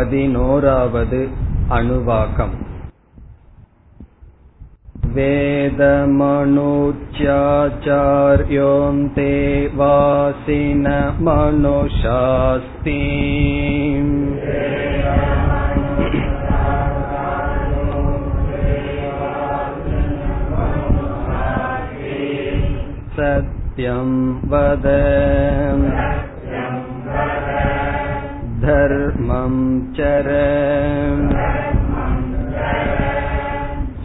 11வது அணுவாக்கம். வேதமனுச்சாச்சார்யோம் தேவாசின மனுஷாஸ்தி சத்யம் வத தர்மம் சர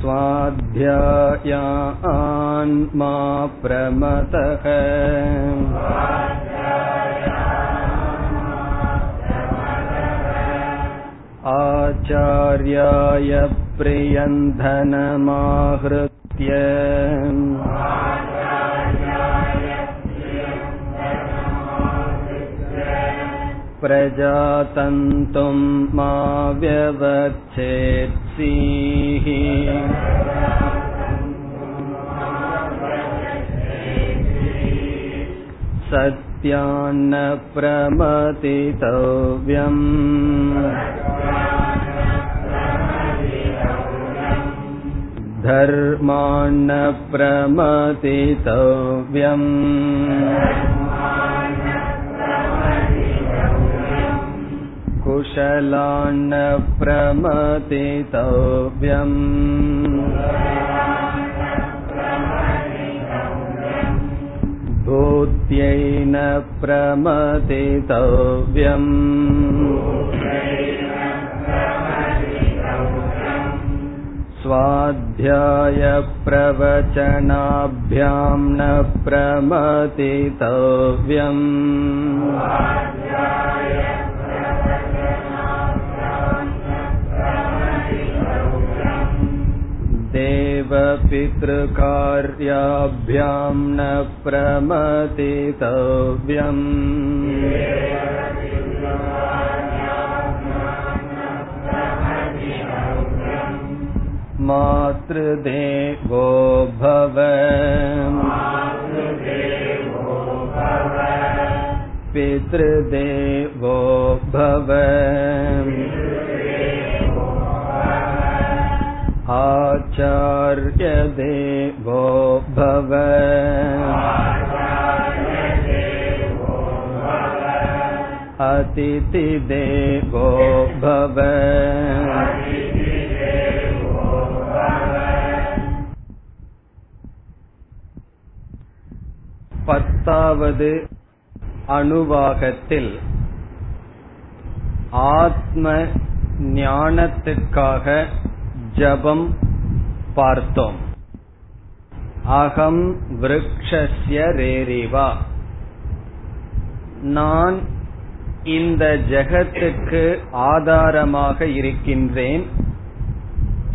ஸ்வாத்யாயான் மா பிரமதஹ. ஆச்சார்யாய பிரியந்தனமாஹ்ருத்ய பிரஜாதந்தும் மா வ்யவச்சேத்ஸீஹி. சத்யான்ன பிரமதிதவ்யம் தர்மான்ன பிரமதிதவ்யம் குஷலான்ன பிரமதிதவ்யம் பூத்யைன பிரமதிதவ்யம் ஸ்வாத்யாய பிரவசனாப்யாம் ந பிரமதிதவ்யம். தேவ பித்ருகார்யாப்யாம் ந பிரமதிதவ்யம். மாத்ருதேவோ பவ பித்ருதேவோ பவ ஆச்சார்ய தேவோ பவ. அதிதி தேவோ பவ. பத்தாவது அணுவாகத்தில் ஆத்ம ஞானத்துக்காக ஜபம் பார்த்தோம். அகம் விருக்ஷஸ்ய ரேரிவா, நான் இந்த ஜகத்துக்கு ஆதாரமாக இருக்கின்றேன்,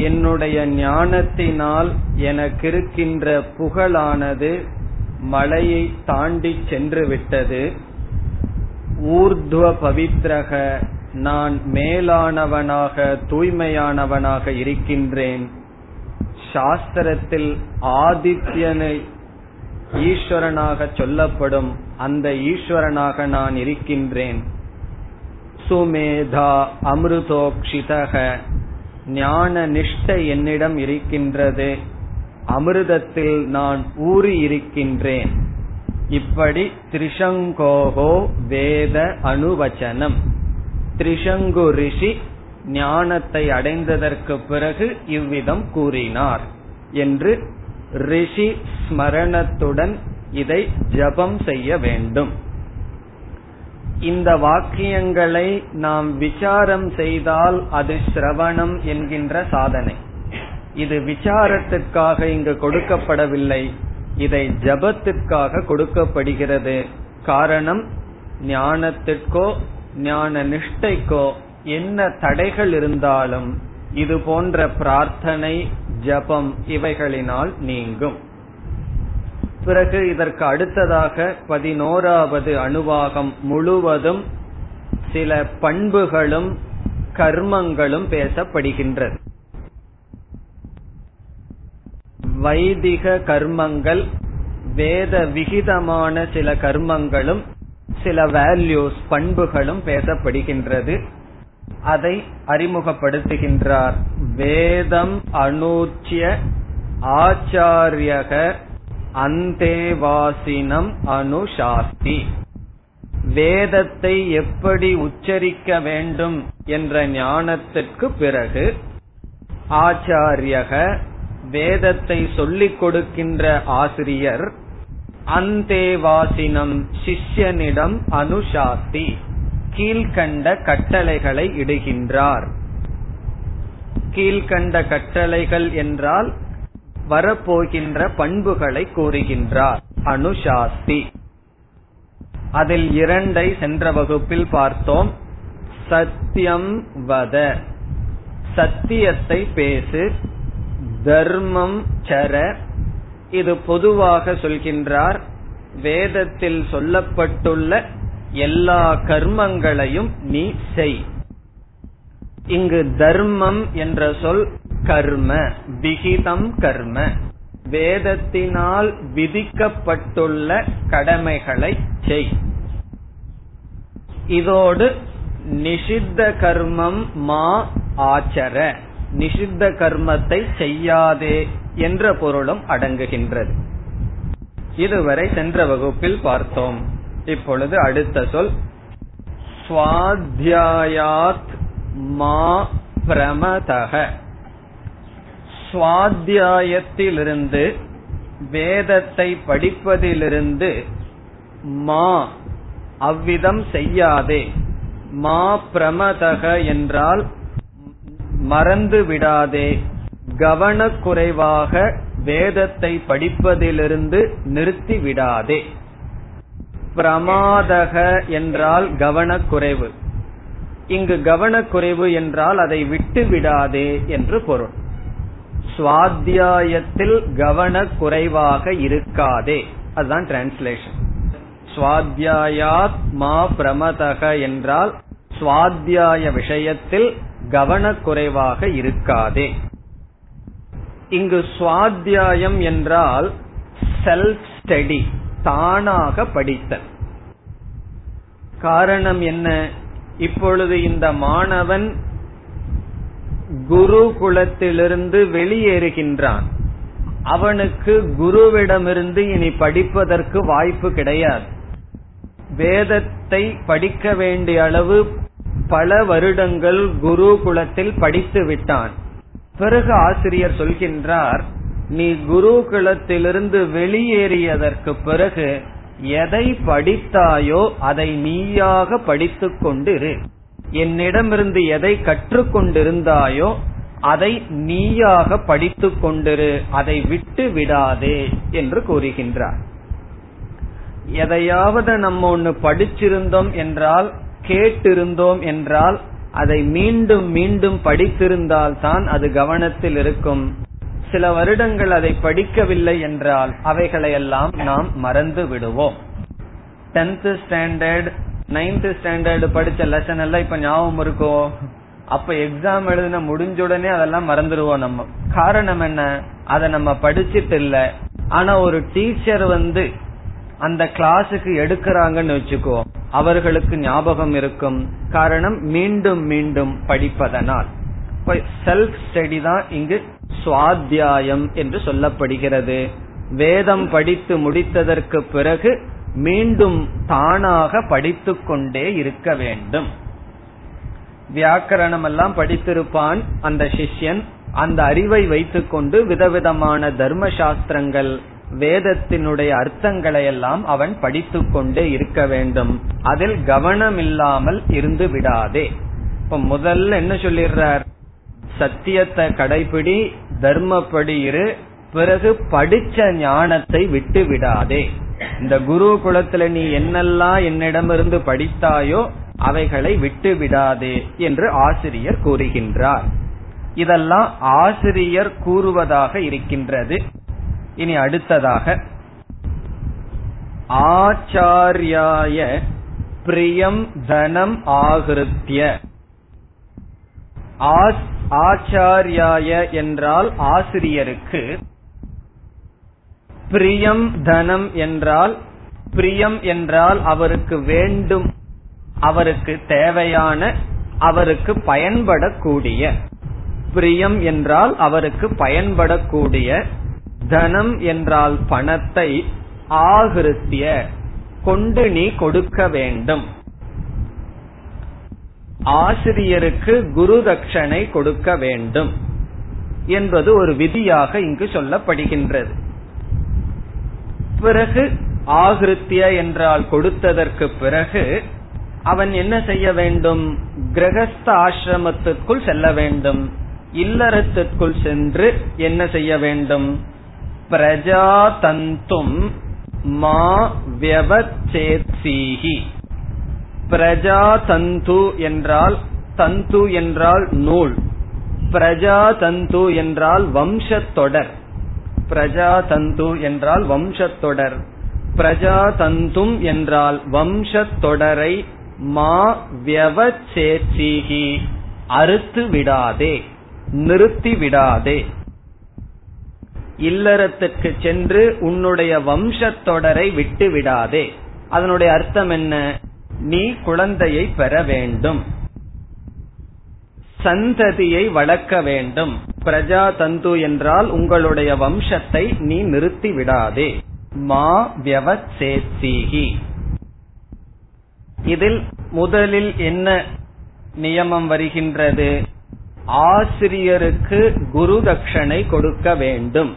என்னுடைய ஞானத்தினால் எனக்கிருக்கின்ற புகழானது மலையை தாண்டி சென்று விட்டது, ஊர்த்வ பவித்ரக, நான் மேலானவனாக தூய்மையானவனாக இருக்கின்றேன். சாஸ்திரத்தில் ஆதித்யனை ஈஸ்வரனாக சொல்லப்படும் அந்த ஈஸ்வரனாக நான் இருக்கின்றேன். சுமேதா அமிர்தோக்ஷிதக, ஞான நிஷ்டை என்னிடம் இருக்கின்றது, அமிர்தத்தில் நான் ஊறி இருக்கின்றேன். இப்படி திரிசங்கோகோ வேத அனுவச்சனம். திரிசங்கு ரிஷி ஞானத்தை அடைந்ததற்கு பிறகு இவ்விதம் கூறினார் என்று ரிஷி ஸ்மரணத்துடன் இதை ஜபம் செய்ய வேண்டும். இந்த வாக்கியங்களை நாம் விசாரம் செய்தால் அது சிரவணம் என்கின்ற சாதனை. இது விசாரத்திற்காக இங்கு கொடுக்கப்படவில்லை, இதை ஜபத்திற்காக கொடுக்கப்படுகிறது. காரணம், ஞானத்திற்கோ ஞான நிஷ்டைக்கோ என்ன தடைகள் இருந்தாலும் இது போன்ற பிரார்த்தனை ஜபம் இவைகளினால் நீங்கும். பிறகு இதற்கு அடுத்ததாக 11வது அணுவாகம் முழுவதும் சில பண்புகளும் கர்மங்களும் பேசப்படுகின்றது. வைதிக கர்மங்கள், வேத விகிதமான சில கர்மங்களும் சில வேல்யூஸ் பண்புகளும் பேசப்படுகின்றது. அதை அறிமுகப்படுத்துகின்றார். வேதம் அனூச்சிய ஆச்சாரியக அந்தேவாசினம் அனுசாஸ்தி. வேதத்தை எப்படி உச்சரிக்க வேண்டும் என்ற ஞானத்திற்கு பிறகு ஆச்சாரியக வேதத்தை சொல்லிக் கொடுக்கின்ற ஆசிரியர் அந்தேவாசினம் சிஷ்யனிடம் அனுசாஸ்தி கீழ்கண்ட கட்டளைகளை இடுகின்றார். கீழ்கண்ட கட்டளைகள் என்றால் வரப்போகின்ற பண்புகளை கூறுகின்றார் அனுசாஸ்தி. அதில் இரண்டை சென்ற வகுப்பில் பார்த்தோம். சத்தியம் வத, சத்தியத்தை பேசு. தர்மம் சர, இது பொதுவாக சொல்கின்றார். வேதத்தில் சொல்லப்பட்டுள்ள எல்லா கர்மங்களையும் நீ செய். இங்கு தர்மம் என்ற சொல் கர்ம விகிதம், கர்ம வேதத்தினால் விதிக்கப்பட்டுள்ள கடமைகளை செய். இதோடு நிஷித்த கர்மம் மா ஆச்சர, நிஷித்த கர்மத்தை செய்யாதே என்ற பொருளும் அடங்குகின்றது. இதுவரை சென்ற வகுப்பில் பார்த்தோம். இப்பொழுது அடுத்த சொல் ஸ்வாத்யாயாத் மா பிரமதஹ. ஸ்வாத்யாயத்திலிருந்து, வேதத்தை படிப்பதிலிருந்து மா அவ்விதம் செய்யாதே. மா பிரமதஹ என்றால் மறந்து விடாதே, கவனக்குறைவாக வேதத்தை படிப்பதிலிருந்து நிறுத்திவிடாதே. பிரமாதக என்றால் கவனக்குறைவு. இங்கு கவனக்குறைவு என்றால் அதை விட்டு விடாதே என்று பொருள். ஸ்வாத்யாயத்தில் கவனக்குறைவாக இருக்காதே, அதுதான் டிரான்ஸ்லேஷன். ஸ்வாத்யாயாத் மா பிரமதக என்றால் ஸ்வாத்யாய விஷயத்தில் கவனக்குறைவாக இருக்காதே. இங்கு ஸ்வாத்யாயம் என்றால் செல்ஃப் ஸ்டடி, தானாக படித்தல். காரணம் என்ன? இப்பொழுது இந்த மாணவன் குரு குலத்திலிருந்து வெளியேறுகின்றான். அவனுக்கு குருவிடமிருந்து இனி படிப்பதற்கு வாய்ப்பு கிடையாது. வேதத்தை படிக்க வேண்டிய அளவு பல வருடங்கள் குரு குலத்தில் படித்து விட்டான். பிறகு ஆசிரியர் சொல்கின்றார், நீ குருகுலத்திலிருந்து வெளியேறியதற்கு பிறகு எதை படித்தாயோ அதை நீயாக படித்துக் கொண்டிரு. என்னிடமிருந்து எதை கற்றுக்கொண்டிருந்தாயோ அதை நீயாக படித்துக் கொண்டிரு, அதை விட்டு விடாதே என்று கூறுகின்றார். எதையாவது நம்ம ஒன்னு படிச்சிருந்தோம் என்றால், கேட்டிருந்தோம் என்றால், அதை மீண்டும் மீண்டும் படித்திருந்தால்தான் அது கவனத்தில் இருக்கும். சில வருடங்கள் அதை படிக்கவில்லை என்றால் அவைகளையெல்லாம் நாம் மறந்து விடுவோம். 10th ஸ்டாண்டர்ட் 9th ஸ்டாண்டர்ட் படிச்ச லெசன் எல்லாம் இப்ப ஞாபகம் இருக்கோ? அப்ப எக்ஸாம் எழுதின முடிஞ்ச உடனே அதெல்லாம் மறந்துடுவோம் நம்ம. காரணம் என்ன? அதை நம்ம படிச்சிட்டு இல்ல. ஆனா ஒரு டீச்சர் வந்து அந்த கிளாஸுக்கு எடுக்கிறாங்கன்னு வச்சுக்கோ, அவர்களுக்கு ஞாபகம் இருக்கும். காரணம், மீண்டும் மீண்டும் படிப்பதனால். செல்ஃப் ஸ்டடி தான் இங்கு சுவாத்தியாயம் என்று சொல்லப்படுகிறது. வேதம் படித்து முடித்ததற்கு பிறகு மீண்டும் தானாக படித்து கொண்டே இருக்க வேண்டும். வியாக்கரணம் எல்லாம் படித்திருப்பான் அந்த சிஷ்யன். அந்த அறிவை வைத்துக் கொண்டு விதவிதமான தர்ம சாஸ்திரங்கள், வேதத்தினுடைய அர்த்தங்களை எல்லாம் அவன் படித்து கொண்டே இருக்க வேண்டும். அதில் கவனம் இல்லாமல் இருந்து விடாதே. இப்ப முதல்ல என்ன சொல்லிடுறார்? சத்தியத்தை கடைபிடி, தர்மப்படி இரு, பிறகு படிச்ச ஞானத்தை விட்டு விடாதே. இந்த குரு குலத்துல நீ என்னெல்லாம் என்னிடமிருந்து படித்தாயோ அவைகளை விட்டு விடாதே என்று ஆசிரியர் கூறுகின்றார். இதெல்லாம் ஆசிரியர் கூறுவதாக இருக்கின்றது. இனி அடுத்ததாக ஆச்சாரியாய பிரியம் தனம் ஆகிருத்திய. ஆச்சாரியாய என்றால் ஆசிரியருக்கு, பிரியம் தனம் என்றால், பிரியம் என்றால் அவருக்கு வேண்டும், அவருக்கு தேவையான அவருக்கு பயன்படக்கூடிய, பிரியம் என்றால் அவருக்கு பயன்படக்கூடிய, தனம் என்றால் பணத்தை, ஆகிருத்திய கொண்டு நீ கொடுக்க வேண்டும். ஆசிரியருக்கு குரு தட்சணை கொடுக்க வேண்டும் என்பது ஒரு விதியாக இங்கு சொல்லப்படுகின்றது. பிறகு ஆகிருத்திய என்றால் கொடுத்ததற்கு பிறகு அவன் என்ன செய்ய வேண்டும்? கிரகஸ்த ஆசிரமத்திற்குள் செல்ல வேண்டும். இல்லறத்திற்குள் சென்று என்ன செய்ய வேண்டும்? பிரஜா தந்தும் மா வியவச்சேத்சீஹி. பிரஜா தந்து என்றால், தந்து என்றால் நூல், பிரஜா தந்து என்றால் வம்சத்தொடர், பிரஜா தந்து என்றால் வம்சத்தொடர், பிரஜா தந்தும் என்றால் வம்சத்தொடரை மா வியவச்சேத்சீஹி அறுத்து விடாதே, நிறுத்தி விடாதே. இல்லறத்துக்கு சென்று உன்னுடைய வம்சத்தொடரை விட்டு விடாதே. அதனுடைய அர்த்தம் என்ன? நீ குழந்தையை பெற வேண்டும், சந்ததியை வளர்க்க வேண்டும். பிரஜா தந்து என்றால் உங்களுடைய வம்சத்தை நீ நிறுத்தி விடாதே. மா வியவச்சேத்சீஹி. இதில் முதலில் என்ன நியமம் வருகின்றது? ஆசிரியருக்கு குரு தட்சணை கொடுக்க வேண்டும்.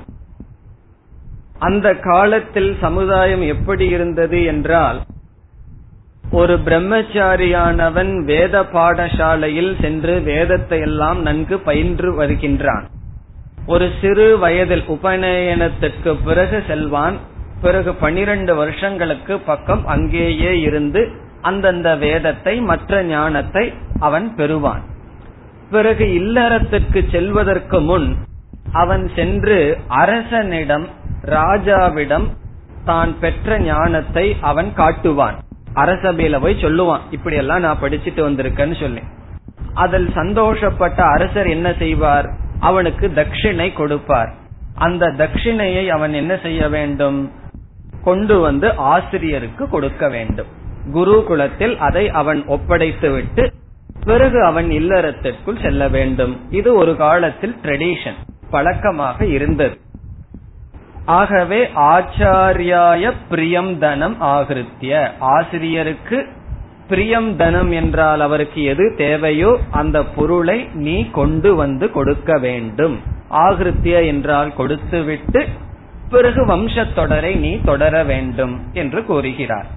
அந்த காலத்தில் சமுதாயம் எப்படி இருந்தது என்றால், ஒரு பிரம்மச்சாரியானவன் வேத பாடசாலையில் சென்று வேதத்தை எல்லாம் நன்கு பயின்று வருகின்றான். ஒரு சிறு வயதில் உபநயனத்திற்கு பிறகு செல்வான். பிறகு 12 வருஷங்களுக்கு பக்கம் அங்கேயே இருந்து அந்தந்த வேதத்தை, மற்ற ஞானத்தை அவன் பெறுவான். பிறகு இல்லறத்திற்கு செல்வதற்கு முன் அவன் சென்று அரசனிடம், ராஜாவிடம் தான் பெற்ற ஞானத்தை அவன் காட்டுவான். அரசபையில போய் சொல்லுவான், இப்படி எல்லாம் நான் படிச்சுட்டு வந்திருக்கேன்னு சொல்லி. அதில் சந்தோஷப்பட்ட அரசர் என்ன செய்வார்? அவனுக்கு தட்சிணை கொடுப்பார். அந்த தட்சிணையை அவன் என்ன செய்ய வேண்டும்? கொண்டு வந்து ஆசிரியருக்கு கொடுக்க வேண்டும். குருகுலத்தில் அதை அவன் ஒப்படைத்து விட்டு பிறகு அவன் இல்லறத்திற்குள் செல்ல வேண்டும். இது ஒரு காலத்தில் ட்ரெடிஷன், பழக்கமாக இருந்தது. ஆகவே ஆச்சாரியாய பிரியம் தனம் ஆகிருத்திய, ஆசிரியருக்கு பிரியம் தனம் என்றால் அவருக்கு எது தேவையோ அந்த பொருளை நீ கொண்டு வந்து கொடுக்க வேண்டும். ஆகிருத்திய என்றால் கொடுத்துவிட்டு பிறகு வம்சத்தொடரை நீ தொடர வேண்டும் என்று கூறுகிறார்.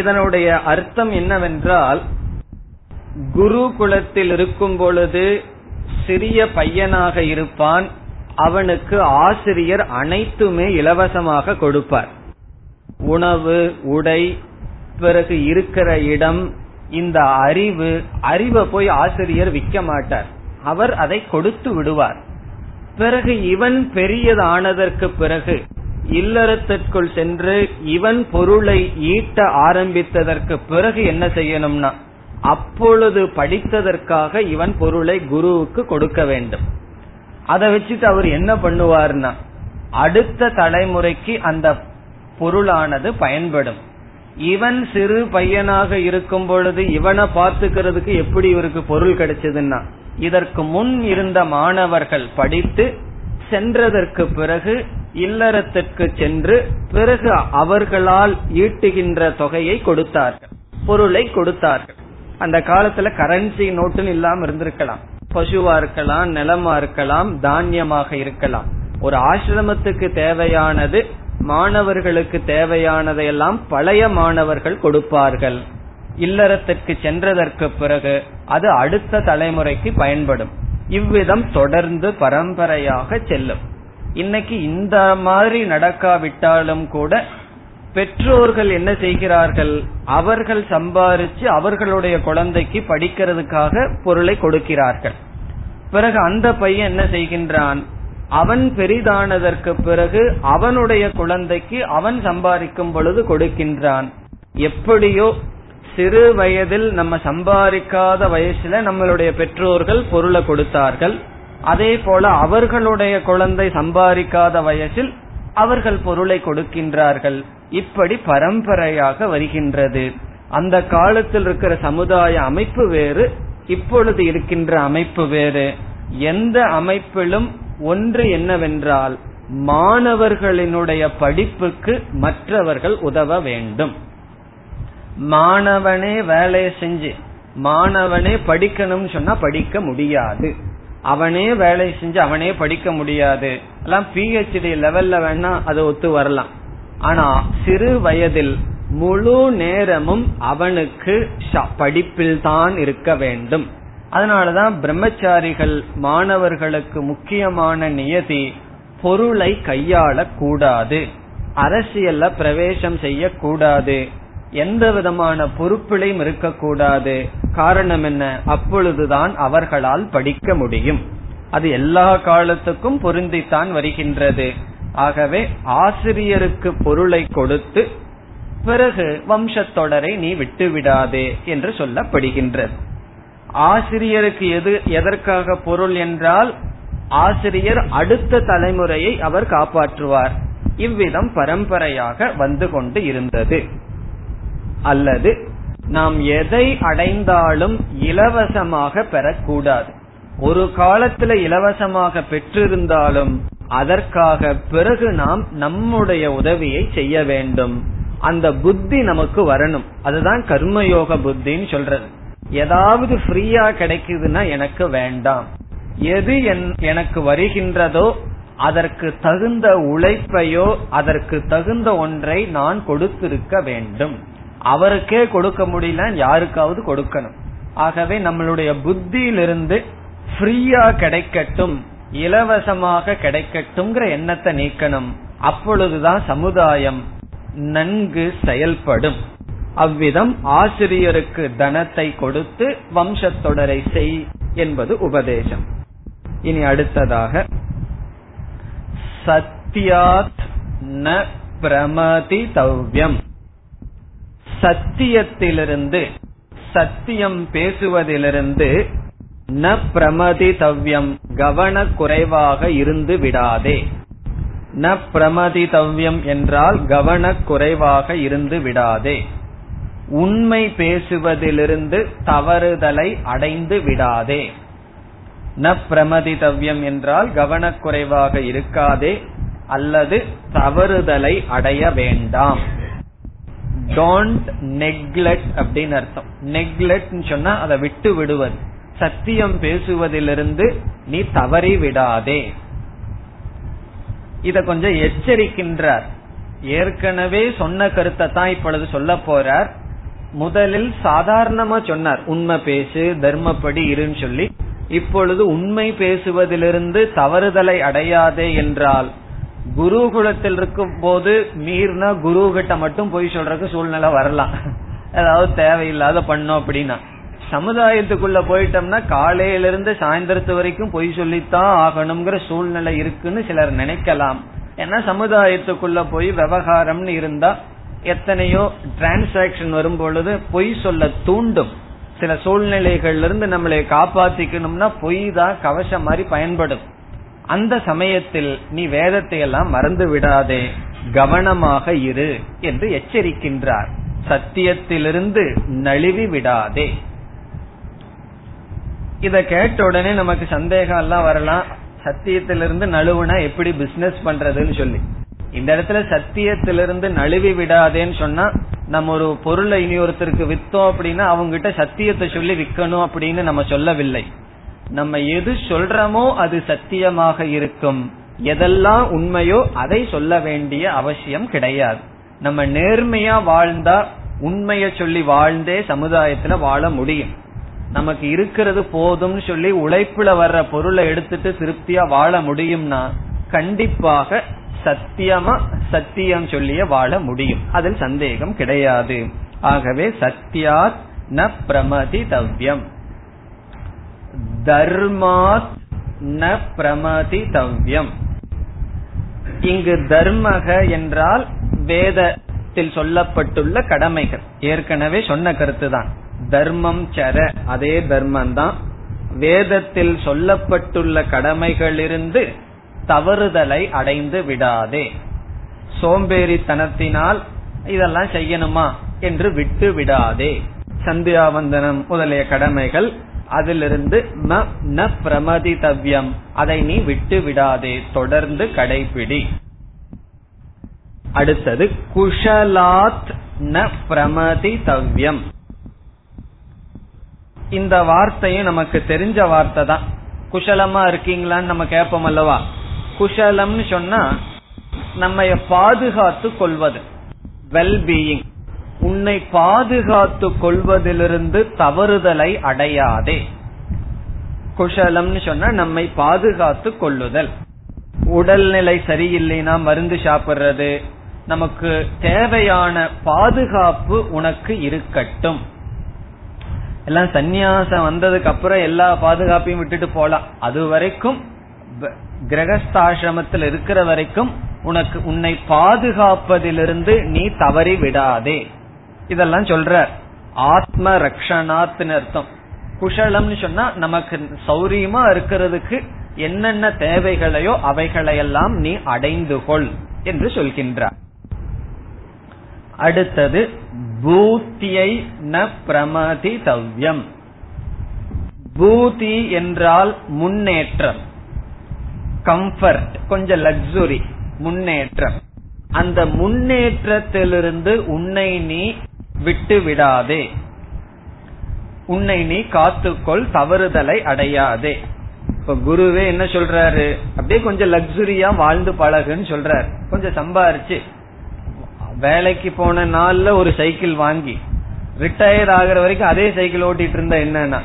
இதனுடைய அர்த்தம் என்னவென்றால், குருகுலத்தில் இருக்கும் பொழுது சிறிய பையனாக இருப்பான், அவனுக்கு ஆசிரியர் அனைத்துமே இலவசமாக கொடுப்பார். உணவு, உடை, பிறகு இருக்கிற இடம், இந்த அறிவு, அறிவை போய் ஆசிரியர் விற்க மாட்டார், அவர் அதை கொடுத்து விடுவார். பிறகு இவன் பெரியதானதற்கு பிறகு இல்லறத்திற்குள் சென்று இவன் பொருளை ஈட்ட ஆரம்பித்ததற்கு பிறகு என்ன செய்யணும்னா, அப்பொழுது படித்ததற்காக இவன் பொருளை குருவுக்கு கொடுக்க வேண்டும். அதை வச்சுட்டு அவர் என்ன பண்ணுவார்னா, அடுத்த தலைமுறைக்கு அந்த பொருளானது பயன்படும். இவன் சிறு பையனாக இருக்கும் பொழுது இவனை பார்த்துக்கிறதுக்கு எப்படி இவருக்கு பொருள் கிடைச்சதுன்னா, இதற்கு முன் இருந்த மாணவர்கள் படித்து சென்றதற்கு பிறகு இல்லறத்திற்கு சென்று பிறகு அவர்களால் ஈட்டுகின்ற தொகையை கொடுத்தார்கள், பொருளை கொடுத்தார்கள். அந்த காலத்துல கரன்சி நோட்டுன்னு இல்லாம இருந்திருக்கலாம். பசுவா இருக்கலாம், நிலமா இருக்கலாம், தானியமாக இருக்கலாம். ஒரு ஆசிரமத்துக்கு தேவையானது, மாணவர்களுக்கு தேவையானதையெல்லாம் பழைய மாணவர்கள் கொடுப்பார்கள். இல்லறத்திற்கு சென்றதற்கு பிறகு அது அடுத்த தலைமுறைக்கு பயன்படும். இவ்விதம் தொடர்ந்து பரம்பரையாக செல்லும். இன்னைக்கு இந்த மாதிரி நடக்காவிட்டாலும் கூட பெற்றோர்கள் என்ன செய்கிறார்கள்? அவர்கள் சம்பாதிச்சு அவர்களுடைய குழந்தைக்கு படிக்கிறதுக்காக பொருளை கொடுக்கிறார்கள். பிறகு அந்த பையன் என்ன செய்கின்றான்? அவன் பெரிதானதற்கு பிறகு அவனுடைய குழந்தைக்கு அவன் சம்பாதிக்கும் பொழுது கொடுக்கின்றான். எப்படியோ சிறு வயதில், நம்ம சம்பாதிக்காத வயசுல நம்மளுடைய பெற்றோர்கள் பொருளை கொடுத்தார்கள். அதே போல அவர்களுடைய குழந்தை சம்பாதிக்காத வயசில் அவர்கள் பொருளை கொடுக்கின்றார்கள். இப்படி பரம்பரையாக வருகின்றது. அந்த காலத்தில் இருக்கிற சமுதாய அமைப்பு வேறு, இப்பொழுது இருக்கின்ற அமைப்பு வேறு. எந்த அமைப்பிலும் ஒன்று என்னவென்றால், மாணவர்களினுடைய படிப்புக்கு மற்றவர்கள் உதவ வேண்டும். மாணவனே வேலையை செஞ்சு மாணவனே படிக்கணும்னு சொன்னா படிக்க முடியாது. அவனே வேலை செஞ்சு அவனே படிக்க முடியாது. எல்லாம் பிஹெச்டி லெவல்ல வேணா அது ஒத்து வரலாம். ஆனா சிறு வயதில் முழு நேரமும் அவனுக்கு படிப்பில் தான் இருக்க வேண்டும். அதனாலதான் பிரம்மச்சாரிகள் மாணவர்களுக்கு முக்கியமான நியதி, பொருளை கையாள கூடாது, அரசியல்ல பிரவேசம் செய்ய கூடாது, எந்த விதமான பொறுப்பிலையும் இருக்கக்கூடாது. காரணம் என்ன? அப்பொழுதுதான் அவர்களால் படிக்க முடியும். அது எல்லா காலத்துக்கும் பொருந்தித்தான் வருகின்றது. ஆகவே ஆசிரியருக்கு பொருளை கொடுத்து பிறகு வம்சத்தொடரை நீ விட்டுவிடாதே என்று சொல்லப்படுகின்றது. ஆசிரியருக்கு எதற்காக பொருள் என்றால், ஆசிரியர் அடுத்த தலைமுறையை அவர் காப்பாற்றுவார். இவ்விதம் பரம்பரையாக வந்து கொண்டு இருந்தது. அல்லது நாம் எதை அடைந்தாலும் இலவசமாக பெறக்கூடாது. ஒரு காலத்துல இலவசமாக பெற்றிருந்தாலும் அதற்காக பிறகு நாம் நம்முடைய உதவியை செய்ய வேண்டும். அந்த புத்தி நமக்கு வரணும். அதுதான் கர்மயோக புத்தின்னு சொல்றது. ஏதாவது ஃப்ரீயா கிடைக்குதுன்னா எனக்கு வேண்டாம், எது எனக்கு வருகின்றதோ அதற்கு தகுந்த உழைப்பையோ அதற்கு தகுந்த ஒன்றை நான் கொடுத்திருக்க வேண்டும். அவருக்கே கொடுக்க முடியல, யாருக்காவது கொடுக்கணும். ஆகவே நம்மளுடைய புத்தியிலிருந்து ஃப்ரீயா கிடைக்கட்டும், இலவசமாக கிடைக்கட்டும்ங்கிற எண்ணத்தை நீக்கணும். அப்பொழுதுதான் சமுதாயம் நன்கு செயல்படும். அவ்விதம் ஆசிரியருக்கு தனத்தை கொடுத்து வம்சத்தொடரை செய் என்பது உபதேசம். இனி அடுத்ததாக, சத்யாத் ந பிரமதி தவ்யம், சத்தியத்திலிருந்து, சத்தியம் பேசுவதிலிருந்து, ந பிரமதி தவ்யம் கவனக்குறைவாக இருந்து விடாதே. ந பிரமதி தவ்யம் என்றால் கவனக்குறைவாக இருந்து விடாதே, உண்மை பேசுவதிலிருந்து தவறுதலை அடைந்து விடாதே. ந பிரமதி தவ்யம் என்றால் கவனக்குறைவாக இருக்காதே அல்லது தவறுதலை அடைய வேண்டாம். Don't neglect அப்படின்னு அர்த்தம். neglect சொன்னா அதை விட்டு விடுவது. சத்தியம் பேசுவதிலிருந்து நீ தவறி விடாதே. இத கொஞ்சம் எச்சரிக்கின்றார். ஏற்கனவே சொன்ன கருத்தை தான் இப்பொழுது சொல்ல போறார். முதலில் சாதாரணமா சொன்னார், உண்மை பேசு, தர்மப்படி இருன்னு சொல்லி. இப்பொழுது உண்மை பேசுவதிலிருந்து தவறுதலை அடையாதே என்றால், குருகுலத்தில் இருக்கும் போது மீறினா குரு கிட்ட மட்டும் போய் சொல்றதுக்கு சூழ்நிலை வரலாம். ஏதாவது தேவையில்லாத பண்ணோம் அப்படின்னா, சமுதாயத்துக்குள்ள போயிட்டோம்னா காலையிலிருந்து சாயந்தரத்து வரைக்கும் பொய் சொல்லித்தான் ஆகணும்ங்கிற சூழ்நிலை இருக்குன்னு சிலர் நினைக்கலாம். ஏன்னா சமுதாயத்துக்குள்ள போய் விவகாரம்னு இருந்தா எத்தனையோ டிரான்சாக்சன் வரும் பொழுது பொய் சொல்ல தூண்டும். சில சூழ்நிலைகள்ல இருந்து நம்மளை காப்பாத்திக்கணும்னா பொய் தான் கவசம் மாதிரி பயன்படும். அந்த சமயத்தில் நீ வேதத்தை எல்லாம் மறந்து விடாதே, கவனமாக இரு என்று எச்சரிக்கின்றார். சத்தியத்திலிருந்து நழுவி விடாதே. இத கேட்ட உடனே நமக்கு சந்தேகம் எல்லாம் வரலாம், சத்தியத்திலிருந்து நழுவுனா எப்படி பிசினஸ் பண்றதுன்னு சொல்லி. இந்த இடத்துல சத்தியத்திலிருந்து நழுவி விடாதேன்னு சொன்னா, நம்ம ஒரு பொருளை இனி ஒருத்தருக்கு வித்தோம் அப்படின்னா அவங்ககிட்ட சத்தியத்தை சொல்லி விக்கணும் அப்படின்னு நம்ம சொல்லவில்லை. நம்ம எது சொல்றோமோ அது சத்தியமாக இருக்கும். எதெல்லாம் உண்மையோ அதை சொல்ல வேண்டிய அவசியம் கிடையாது. நம்ம நேர்மையா வாழ்ந்தா, உண்மைய சொல்லி வாழ்ந்தே சமுதாயத்துல வாழ முடியும். நமக்கு இருக்கிறது போதும்னு சொல்லி உழைப்புல வர்ற பொருளை எடுத்துட்டு திருப்தியா வாழ முடியும்னா கண்டிப்பாக சத்தியமா சத்தியம் சொல்லிய வாழ முடியும். அதில் சந்தேகம் கிடையாது. ஆகவே சத்தியாத் ந பிரமதி தவ்யம், தர்மாத் ந பிரமதி தவ்யம். இங்கு தர்மக என்றால் வேதத்தில் சொல்லப்பட்டுள்ள கடமைகள். ஏற்கனவே சொன்ன கருத்துதான். தர்மம் சர, அதே தர்மம்தான். வேதத்தில் சொல்லப்பட்டுள்ள கடமைகளிலிருந்து தவறுதலை அடைந்து விடாதே. சோம்பேறித்தனத்தினால் இதெல்லாம் செய்யணுமா, என்று விட்டு விடாதே. சந்தியாவந்தனம் முதலிய கடமைகள், அதிலிருந்து ம ந பிரமதிதவ்யம், அதை நீ விட்டு விடாதே, தொடர்ந்து கடைபிடி. அடுத்தது குஷலாத் ந பிரமதிதவ்யம். இந்த வார்த்தையும் நமக்கு தெரிஞ்ச வார்த்தை தான். குஷலமா இருக்கீங்களான்னு நம்ம கேட்போம் அல்லவா. குஷலம் சொன்னா நம்ம பாதுகாத்து கொள்வது, வெல்பீயிங், உன்னை பாதுகாத்து கொள்வதிலிருந்து தவறுதலை அடையாதே. குஷலம்னு சொன்னா நம்மை பாதுகாத்து கொள்ளுதல். உடல்நிலை சரியில்லைன்னா மருந்து சாப்பிடுறது, நமக்கு தேவையான பாதுகாப்பு உனக்கு இருக்கட்டும். எல்லாம் சந்நியாசம் வந்ததுக்கு அப்புறம் எல்லா பாதுகாப்பையும் விட்டுட்டு போலாம். அது வரைக்கும் கிரகஸ்தாசிரமத்தில் இருக்கிற வரைக்கும் உனக்கு உன்னை பாதுகாப்பதிலிருந்து நீ தவறி விடாதே. இதெல்லாம் சொல்ற ஆத்ம ரக்ஷணாத்னு அர்த்தம். குஷலம்னு சொன்னா நமக்கு சௌரியமா இருக்கிறதுக்கு என்னென்ன தேவைகளையோ அவைகளையெல்லாம் நீ அடைந்து கொள் என்று சொல்கின்றார். அடுத்தது பூத்தியை ந பிரமதிதவ்யம். பூதி என்றால் முன்னேற்றம், கம்ஃபர்ட், கொஞ்சம் லக்ஸுரி, முன்னேற்றம். அந்த முன்னேற்றத்திலிருந்து உன்னை நீ விட்டு விடாதே, உன்னை நீ காத்துக்கொள், தவறுதலை அடையாதே. இப்ப குருவே என்ன சொல்றாரு, அப்படியே கொஞ்சம் லக்ஸுரியா வாழ்ந்து பழகுன்னு சொல்றாரு. கொஞ்சம் சம்பாரிச்சு, வேலைக்கு போன நாள்ல ஒரு சைக்கிள் வாங்கி ரிட்டையர் ஆகிற வரைக்கும் அதே சைக்கிள் ஓட்டிட்டு இருந்தா என்னன்னா,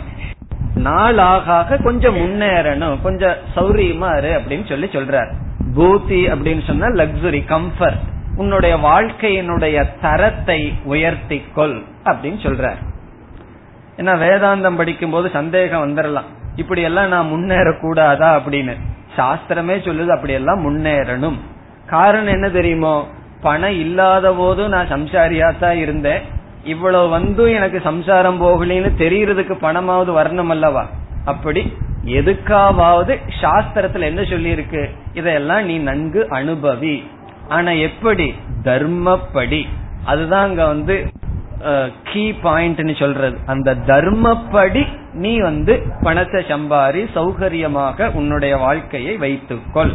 நாள் ஆக கொஞ்சம் முன்னேறணும், கொஞ்சம் சௌரியமா இரு அப்படின்னு சொல்லி சொல்றாரு. பூதி அப்படின்னு சொன்னா லக்ஸுரி, கம்ஃபர்ட், உன்னுடைய வாழ்க்கையினுடைய தரத்தை உயர்த்திக்கொள் அப்படின்னு சொல்றார். ஏன்னா வேதாந்தம் படிக்கும் போது சந்தேகம் வந்துடலாம், இப்படி எல்லாம் நான் முன்னேற கூடாதா அப்படின்னு. சாஸ்திரமே சொல்லுது அப்படியெல்லாம் முன்னேறணும். காரணம் என்ன தெரியுமோ, பணம் இல்லாத போதும் நான் சம்சாரியாத்தான் இருந்தேன், இவ்வளவு வந்து எனக்கு சம்சாரம் போகலின்னு தெரியறதுக்கு பணமாவது வரணும் அல்லவா. அப்படி எதுக்காவது சாஸ்திரத்துல என்ன சொல்லிருக்கு, இதெல்லாம் நீ நன்கு அனுபவி, ஆனா எப்படி, தர்மப்படி. அதுதான் அங்க வந்து கீ பாயிண்ட்னு சொல்றது. அந்த தர்மப்படி நீ பணத்தை சம்பாரி, சௌகரியமாக உன்னுடைய வாழ்க்கையை வைத்துக்கொள்.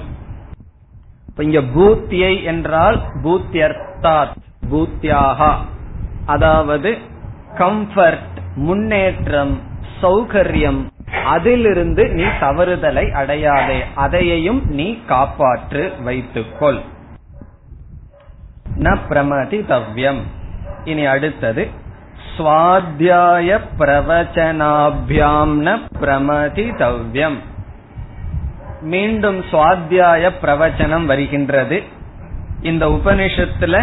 இங்க பூத்தியை என்றால் பூத்தியர்த்தாத் பூத்தியாகா, அதாவது கம்ஃபர்ட், முன்னேற்றம், சௌகரியம், அதிலிருந்து நீ தவறுதலை அடையாதே, அதையையும் நீ காப்பாற்று, வைத்துக்கொள். ந பிரமதிதவ்யம். இனி அடுத்தது ஸ்வாத்யாய பிரவச்சனாபியாம் ந பிரமதிதவ்யம். மீண்டும் ஸ்வாத்யாய பிரவச்சனம் வருகின்றது. இந்த உபனிஷத்துல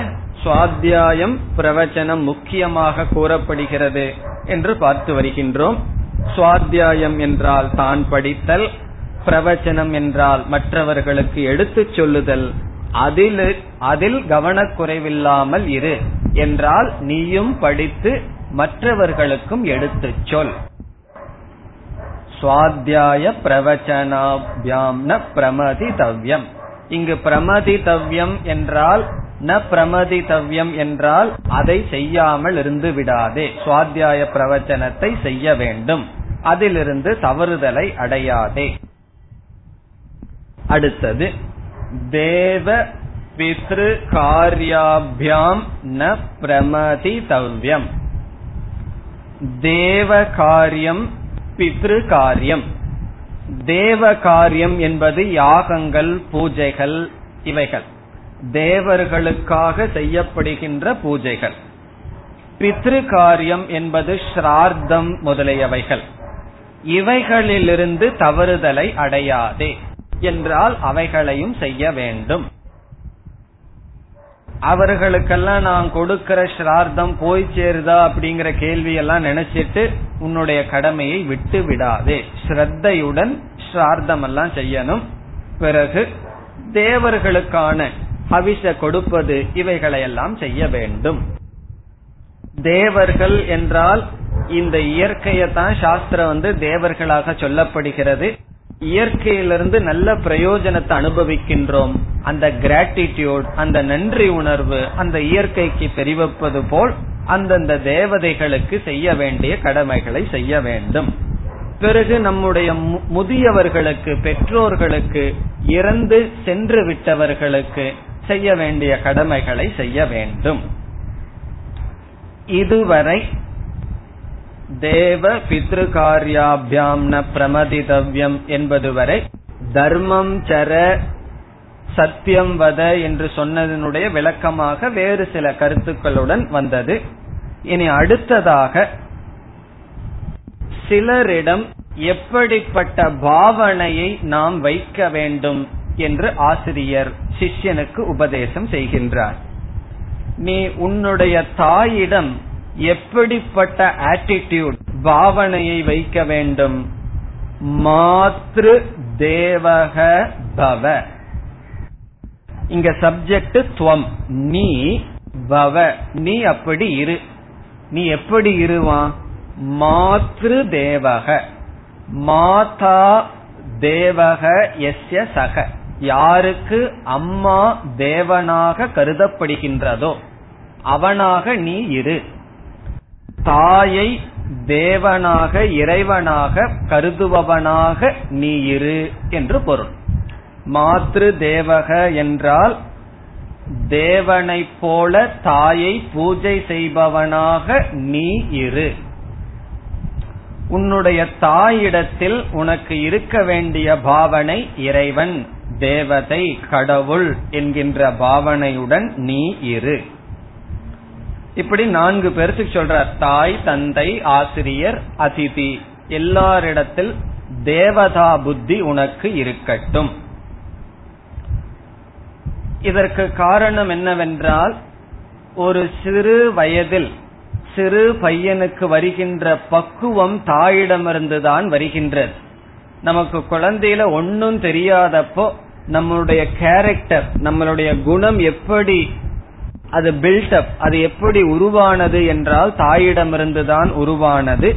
ஸ்வாத்யாயம் பிரவச்சனம் முக்கியமாக கூறப்படுகிறது என்று பார்த்து வருகின்றோம். ஸ்வாத்யாயம் என்றால் தான் படித்தல், பிரவச்சனம் என்றால் மற்றவர்களுக்கு எடுத்துச் சொல்லுதல். அதில் கவனக்குறைவில்லாமல் இரு என்றால் நீயும் படித்து மற்றவர்களுக்கும் எடுத்துச் சொல். ஸ்வாத்யாய பிரவச்சனாபியாம் ந பிரமதிதவ்யம். இங்கு பிரமதிதவ்யம் என்றால், ந பிரமதிதவ்யம் என்றால் அதை செய்யாமல் இருந்து விடாதே, சுவாத்தியாய பிரவச்சனத்தை செய்ய வேண்டும், அதிலிருந்து தவறுதலை அடையாதே. அடுத்தது தேவ பித்ரு காரியாபியாம் ந பிரமதிதவ்யம். தேவ காரியம், பித்ரு காரியம். தேவ காரியம் என்பது யாகங்கள், பூஜைகள், இவைகள் தேவர்களுக்காக செய்யப்படுகின்ற பூஜைகள். பித்ரு காரியம் என்பது ஸ்ரார்த்தம் முதலியவைகள். இவைகளிலிருந்து தவறுதலை அடையாதே என்றால் அவைகளையும் செய்ய வேண்டும். அவர்களுக்கெல்லாம் நான் கொடுக்கிற ஸ்ரார்த்தம் போய் சேருதா அப்படிங்கிற கேள்வியெல்லாம் நினைச்சிட்டு உன்னுடைய கடமையை விட்டு விடாதே. ஸ்ரத்தையுடன் ஸ்ரார்த்தம் எல்லாம் செய்யணும். பிறகு தேவர்களுக்கான ஹவிஷ கொடுப்பது, இவைகளையெல்லாம் செய்ய வேண்டும். தேவர்கள் என்றால் இந்த இயற்கையத்தான் சாஸ்திரம் தேவர்களாக சொல்லப்படுகிறது. இயற்கையிலிருந்து நல்ல பிரயோஜனத்தை அனுபவிக்கின்றோம். அந்த கிராட்டிடியூட், அந்த நன்றி உணர்வு, அந்த இயற்கைக்கு தெரிவிப்பது போல் அந்தந்த தேவதைகளுக்கு செய்ய வேண்டிய கடமைகளை செய்ய வேண்டும். பிறகு நம்முடைய முதியவர்களுக்கு, பெற்றோர்களுக்கு, இறந்து சென்று விட்டவர்களுக்கு செய்ய வேண்டிய கடமைகளை செய்ய வேண்டும். இதுவரை தேவ பித்ருகார்யாபியாம் ந பிரமதிதவ்யம் என்பது வரை தர்மம் சர சத்தியம் வத என்று சொன்னதனுடைய விளக்கமாக வேறு சில கருத்துக்களுடன் வந்தது. இனி அடுத்ததாக சிலரிடம் எப்படிப்பட்ட பாவனையை நாம் வைக்க வேண்டும் என்று ஆசிரியர் சிஷ்யனுக்கு உபதேசம் செய்கின்றார். நீ உன்னுடைய தாயிடம் எப்படிப்பட்ட ஆட்டிடியூட் பாவனையை வைக்க வேண்டும்? மாத்ரு தேவக பவ, இங்க சப்ஜெக்ட் துவம், நீ, பவ நீ, அப்படி இரு. நீ எப்படி இருவான்? மாத்ரு தேவக, மாதா தேவக எஸ்ய சக, யாருக்கு அம்மா தேவனாக கருதப்படுகின்றதோ அவனாக நீ இரு. தாயை தேவனாக இறைவனாக கருதுபவனாக நீ இரு என்று பொருள். மாத்ரு தேவக என்றால் தேவனை போல தாயை பூஜை செய்பவனாக நீ இரு. உன்னுடைய தாயிடத்தில் உனக்கு இருக்க வேண்டிய பாவனை இறைவன், தேவதை, கடவுள் என்கின்ற பாவனையுடன் நீ இரு. இப்படி 4 பேருக்கு சொல்றார். தாய், தந்தை, ஆசிரியர், அதிதி, எல்லாரிடத்தில் தேவதா புத்தி உனக்கு இருக்கட்டும். இதற்கு காரணம் என்னவென்றால், ஒரு சிறு வயதில் சிறு பையனுக்கு வருகின்ற பக்குவம் தாயிடமிருந்துதான் வருகின்றது. நமக்கு குழந்தையில ஒன்னும் தெரியாதப்போ நம்மளுடைய கேரக்டர், நம்மளுடைய குணம் எப்படி அது பில்டப், அது எப்படி உருவானது என்றால் தாயிடமிருந்துதான் உருவானது.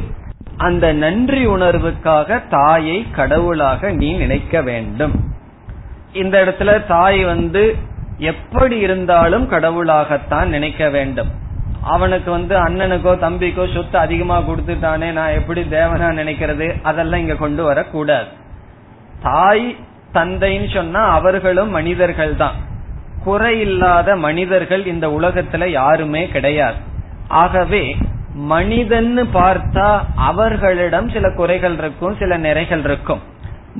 அந்த நன்றி உணர்வுக்காக தாயை கடவுளாக நீ நினைக்க வேண்டும். இந்த இடத்துல தாய் எப்படி இருந்தாலும் கடவுளாகத்தான் நினைக்க வேண்டும். அவனுக்கு அண்ணனுக்கோ தம்பிக்கோ சொத்து அதிகமா கொடுத்துட்டானே, நான் எப்படி தேவனா நினைக்கிறது, அதெல்லாம் இங்க கொண்டு வரக்கூடாது. தாய் தந்தைன்னு சொன்னா அவர்களும் மனிதர்கள் தான். குறையில்லாத மனிதர்கள் இந்த உலகத்துல யாருமே கிடையாது. ஆகவே மனிதன்னு பார்த்தா அவர்களிடம் சில குறைகள் இருக்கும், சில நிறைகள் இருக்கும்.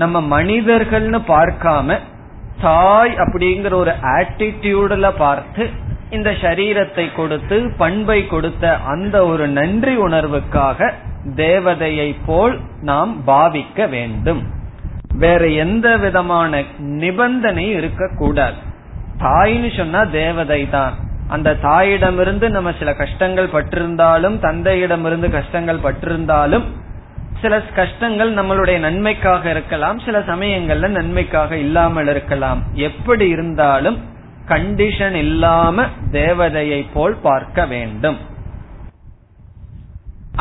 நம்ம மனிதர்கள்னு பார்க்காம தாய் அப்படிங்கிற ஒரு ஆட்டிடியூட்ல பார்த்து இந்த சரீரத்தை கொடுத்து பண்பை கொடுத்த அந்த ஒரு நன்றி உணர்வுக்காக தேவதையை போல் நாம் பாவிக்க வேண்டும். வேற எந்த விதமான நிபந்தனை இருக்கக்கூடாது. தாயின்னு சொன்னா தேவதை தான். அந்த தாயிடமிருந்து நம்ம சில கஷ்டங்கள் பட்டிருந்தாலும், தந்தையிடமிருந்து கஷ்டங்கள் பட்டிருந்தாலும், சில கஷ்டங்கள் நம்மளுடைய நன்மைக்காக இருக்கலாம், சில சமயங்கள்ல நன்மைக்காக இல்லாமல் இருக்கலாம். எப்படி இருந்தாலும் கண்டிஷன் இல்லாம தேவதையை போல் பார்க்க வேண்டும்.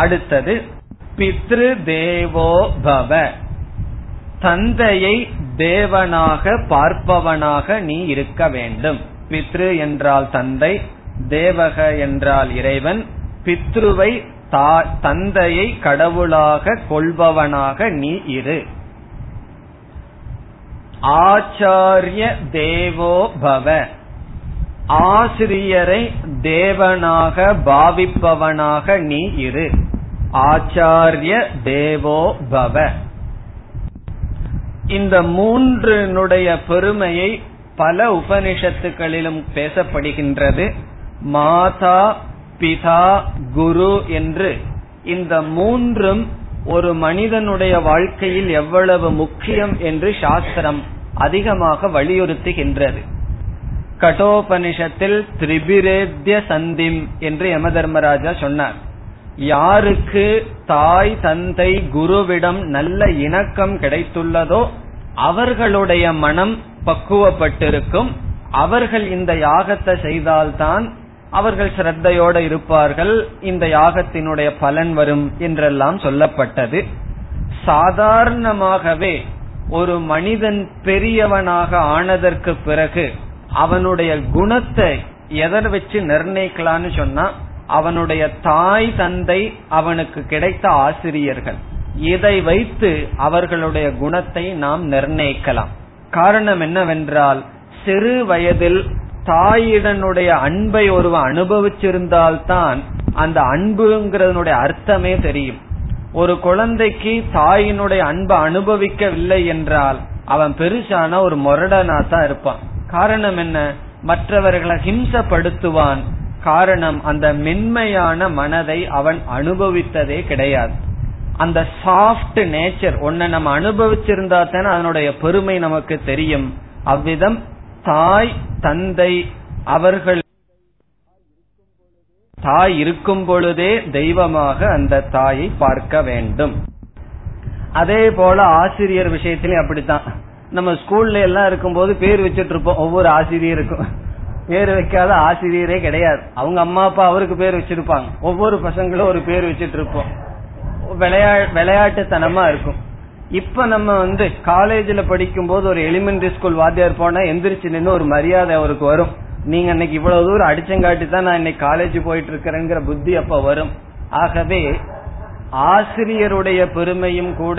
அடுத்தது பித்ரு தேவோ பவ, தந்தையை தேவனாக பார்ப்பவனாக நீ இருக்க வேண்டும். பித்ரு என்றால் தந்தை, தேவக என்றால் இறைவன். பித்ருவை, தந்தையை கடவுளாக கொள்பவனாக நீ இரு. ஆச்சாரிய தேவோ பவ, ஆசிரியரை தேவனாக பாவிப்பவனாக நீ இரு. ஆச்சாரிய தேவோ பவ. இந்த 3 பெருமையை பல உபனிஷத்துக்களிலும் பேசப்படுகின்றது. மாதா, பிதா, குரு என்று இந்த 3 ஒரு மனிதனுடைய வாழ்க்கையில் எவ்வளவு முக்கியம் என்று சாஸ்திரம் அதிகமாக வலியுறுத்துகின்றது. கடோபனிஷத்தில் திரிபிரேத்ய சந்திம் என்று யம தர்மராஜா சொன்னார். யாருக்கு தாய், தந்தை, குருவிடம் நல்ல இணக்கம் கிடைத்துள்ளதோ அவர்களுடைய மனம் பக்குவப்பட்டிருக்கும். அவர்கள் இந்த யாகத்தை செய்தால்தான் அவர்கள் ஸ்ரத்தையோடு இருப்பார்கள், இந்த யாகத்தினுடைய பலன் வரும் என்றெல்லாம் சொல்லப்பட்டது. சாதாரணமாகவே ஒரு மனிதன் பெரியவனாக ஆனதற்கு பிறகு அவனுடைய குணத்தை எதை வச்சு நிர்ணயிக்கலான்னு சொன்னா, அவனுடைய தாய் தந்தை அவனுக்கு கிடைத்த ஆசிரியர்கள், இதை வைத்து அவர்களுடைய குணத்தை நாம் நிர்ணயிக்கலாம். காரணம் என்னவென்றால், சிறு வயதில் தாயிடனுடைய அன்பை ஒருவன் அனுபவிச்சிருந்தால்தான் அந்த அன்புங்கிறதனுடைய அர்த்தமே தெரியும். ஒரு குழந்தைக்கு தாயினுடைய அன்பை அனுபவிக்கவில்லை என்றால் அவன் பெருசான ஒரு மொரடனா தான் இருப்பான். காரணம் என்ன? மற்றவர்களை ஹிம்சப்படுத்துவான். காரணம், அந்த மென்மையான மனதை அவன் அனுபவித்ததே கிடையாது. அந்த சாஃப்ட் நேச்சர் ஒன்ன நம்ம அனுபவிச்சிருந்தா தானே அதனுடைய பெருமை நமக்கு தெரியும். அவ்விதம் தாய் தந்தை அவர்கள் தாய் இருக்கும் பொழுதே தெய்வமாக அந்த தாயை பார்க்க வேண்டும். அதே போல ஆசிரியர் விஷயத்திலயும் அப்படித்தான். நம்ம ஸ்கூல்ல எல்லாம் இருக்கும்போது பேர் வச்சிட்டு இருப்போம். ஒவ்வொரு ஆசிரியருக்கும் பேர் வைக்காத ஆசிரியரே கிடையாது. அவங்க அம்மா அப்பா அவருக்கு பேர் வச்சிருப்பாங்க. ஒவ்வொரு பசங்களும் ஒரு பேர் வச்சிட்டு இருப்போம். விளையாட்டுத்தனமா இருக்கும். இப்ப நம்ம காலேஜ்ல படிக்கும் போது ஒரு எலிமெண்டரி ஸ்கூல் வாத்தியார் போனா எந்திரிச்சு நின்று ஒரு மரியாதை அவருக்கு வரும். நீங்க இன்னைக்கு இவ்வளவு தூரம் அடிச்சங்காட்டி தான் நான் இன்னைக்கு காலேஜ் போயிட்டு இருக்கிறேங்கிற புத்தி அப்ப வரும். ஆகவே ஆசிரியருடைய பெருமையும் கூட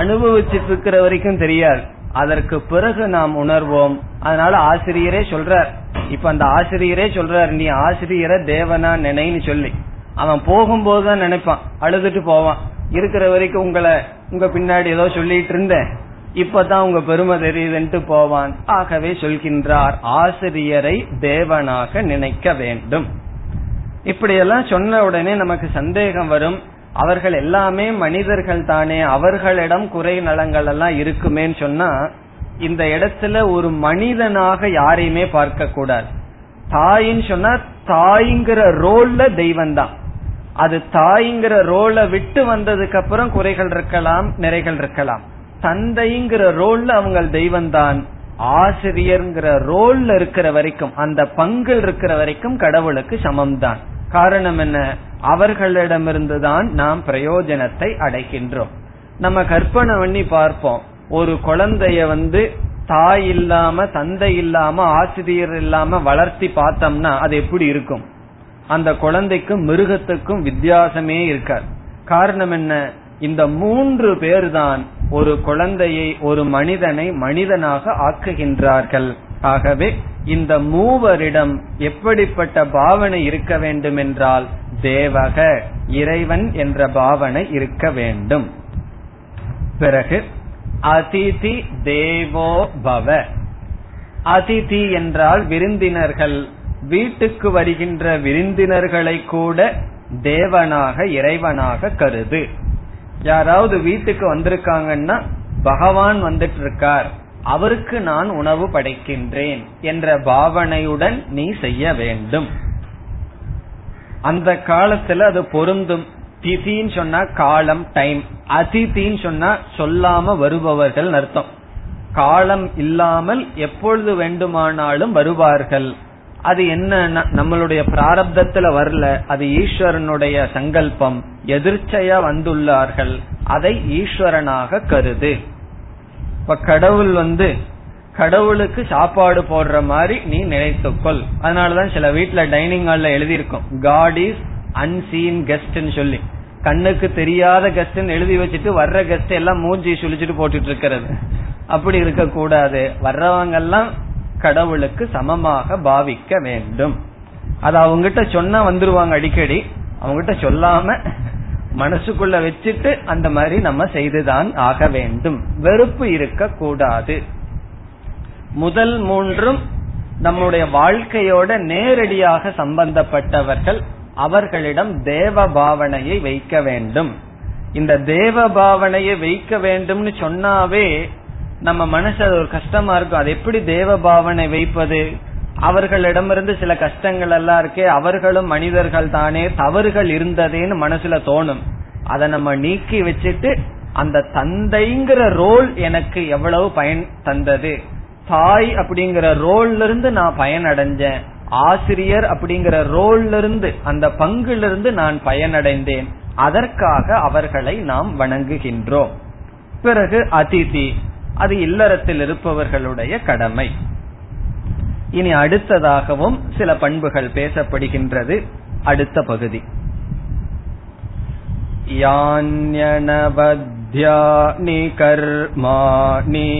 அனுபவிச்சுட்டு இருக்கிற வரைக்கும் தெரியாது, அதற்கு பிறகு நாம் உணர்வோம். அதனால ஆசிரியரே சொல்றார், இப்ப அந்த ஆசிரியரே சொல்றார், நீ ஆசிரியரை தேவனா நினைன்னு சொல்லி. அவன் போகும்போதுதான் நினைப்பான், அழுதுட்டு போவான், இருக்கிற வரைக்கும் உங்களை உங்க பின்னாடி ஏதோ சொல்லிட்டு இருந்தேன், இப்பதான் உங்க பெருமை தெரியுதுன்ட்டு போவான். ஆகவே சொல்கின்றார், ஆசிரியரை தேவனாக நினைக்க வேண்டும். இப்படியெல்லாம் சொன்ன உடனே நமக்கு சந்தேகம் வரும், அவர்கள் எல்லாமே மனிதர்கள் தானே, அவர்களிடம் குறை நலங்கள் எல்லாம் இருக்குமேன்னு சொன்னா, இந்த இடத்துல ஒரு மனிதனாக யாரையுமே பார்க்க கூடாது. தாயின்னு சொன்னா தாய்ங்கிற ரோல்ல தெய்வம்தான். அது தாய்ங்கிற ரோலை விட்டு வந்ததுக்கு அப்புறம் குறைகள் இருக்கலாம், நிறைகள் இருக்கலாம். தந்தைங்கிற ரோல்ல அவங்க தெய்வம்தான். ஆசிரியர்ங்கிற ரோல்ல இருக்கிற வரைக்கும், அந்த பங்கில் இருக்கிற வரைக்கும் கடவுளுக்கு சமம்தான். காரணம் என்ன? அவர்களிடமிருந்துதான் நாம் பிரயோஜனத்தை அடைகின்றோம். நம்ம கற்பனை பண்ணி பார்ப்போம், ஒரு குழந்தைய தாய் இல்லாம தந்தை இல்லாம ஆசிரியர் இல்லாம வளர்த்தி பார்த்தோம்னா அது எப்படி இருக்கும்? அந்த குழந்தைக்கும் மிருகத்துக்கும் வித்தியாசமே இருக்காது. காரணம் என்ன? இந்த மூன்று பேர் தான் ஒரு குழந்தையை, ஒரு மனிதனை மனிதனாக ஆக்குகின்றார்கள். ஆகவே இந்த மூவரிடம் எப்படிப்பட்ட பாவனை இருக்க வேண்டும் என்றால், தேவக, இறைவன் என்ற பாவனை இருக்க வேண்டும். பிறகு அதிதி தேவோ பவ. அதிதி என்றால் விருந்தினர்கள். வீட்டுக்கு வருகின்ற விருந்தினர்களை கூட தேவனாக, இறைவனாக கருது. யாராவது வீட்டுக்கு வந்திருக்காங்கன்னா பகவான் வந்துட்டு இருக்கார், அவருக்கு நான் உணவு படைக்கின்றேன் என்ற பாவனையுடன் நீ செய்ய வேண்டும். அந்த காலத்துல அது பொருந்தும். திதின்னு சொன்னா காலம், டைம். அதிதின்னு சொன்னா சொல்லாம வருபவர்கள் அர்த்தம். காலம் இல்லாமல் எப்பொழுது வேண்டுமானாலும் வருவார்கள். அது என்ன? நம்மளுடைய பிராரப்தத்துல வரல, அது ஈஸ்வரனுடைய சங்கல்பம். எதிர்ச்சையா வந்துள்ளார்கள், அதை ஈஸ்வரனாக கருது. இப்ப கடவுள் கடவுளுக்கு சாப்பாடு போடுற மாதிரி நீ நினைத்துக்கொள். அதனாலதான் சில வீட்டுல டைனிங் ஹால்ல எழுதியிருக்கோம், காட் இஸ் அன்சீன் கெஸ்ட்ன்னு சொல்லி. கண்ணுக்கு தெரியாத கெஸ்ட்ன்னு எழுதி வச்சுட்டு வர்ற கெஸ்ட் எல்லாம் மூஞ்சி சுழிச்சுட்டு போட்டுட்டு இருக்கிறது. அப்படி இருக்க கூடாது. வர்றவங்க எல்லாம் கடவுளுக்கு சமமாக பாவிக்க வேண்டும். அது அவங்ககிட்ட சொன்னா வந்துருவாங்க அடிக்கடி. அவங்ககிட்ட சொல்லாம மனசுக்குள்ள வச்சுட்டு அந்த மாதிரி நம்ம செய்துதான் ஆக வேண்டும். வெறுப்பு இருக்க கூடாது. முதல் மூன்றும் நம்முடைய வாழ்க்கையோட நேரடியாக சம்பந்தப்பட்டவர்கள். அவர்களிடம் தேவ பாவனையை வைக்க வேண்டும். இந்த தேவ பாவனையை வைக்க வேண்டும்னு சொன்னாவே நம்ம மனசு அது ஒரு கஷ்டமா இருக்கும். அது எப்படி தேவ பாவனை வைப்பது? அவர்களிடமிருந்து சில கஷ்டங்கள் எல்லாம் இருக்கே, அவர்களும் மனிதர்கள் தானே, தவறுகள் இருந்ததேன்னு மனசுல தோணும். அதை நம்ம நீக்கி வச்சுட்டு அந்த தந்தைங்கிற ரோல் எனக்கு எவ்வளவு பயன் தந்தது, தாய் அப்படிங்கிற ரோல்ல இருந்து நான் பயன் அடைஞ்சேன், ஆசிரியர் அப்படிங்கிற ரோல்ல இருந்து, அந்த பங்கிலிருந்து நான் பயனடைந்தேன், அதற்காக அவர்களை நாம் வணங்குகின்றோம். பிறகு அதிதி, அது இல்லறத்தில் இருப்பவர்களுடைய கடமை. இனி அடுத்ததாகவும் சில பண்புகள் பேசப்படுகின்றது. அடுத்த பகுதி. யான்யனவத்யானி கர்மாணி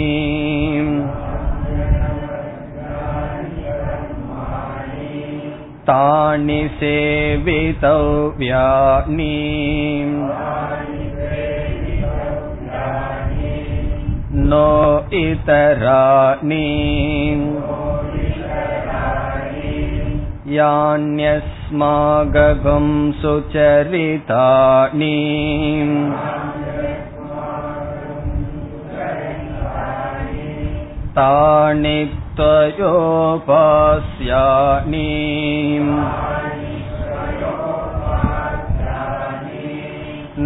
தானி சேவிதவ்யானி நோ இதராணி யான்யஸ்மாகம் சுசரிதானி தானி த்வயோபாஸ்யானி.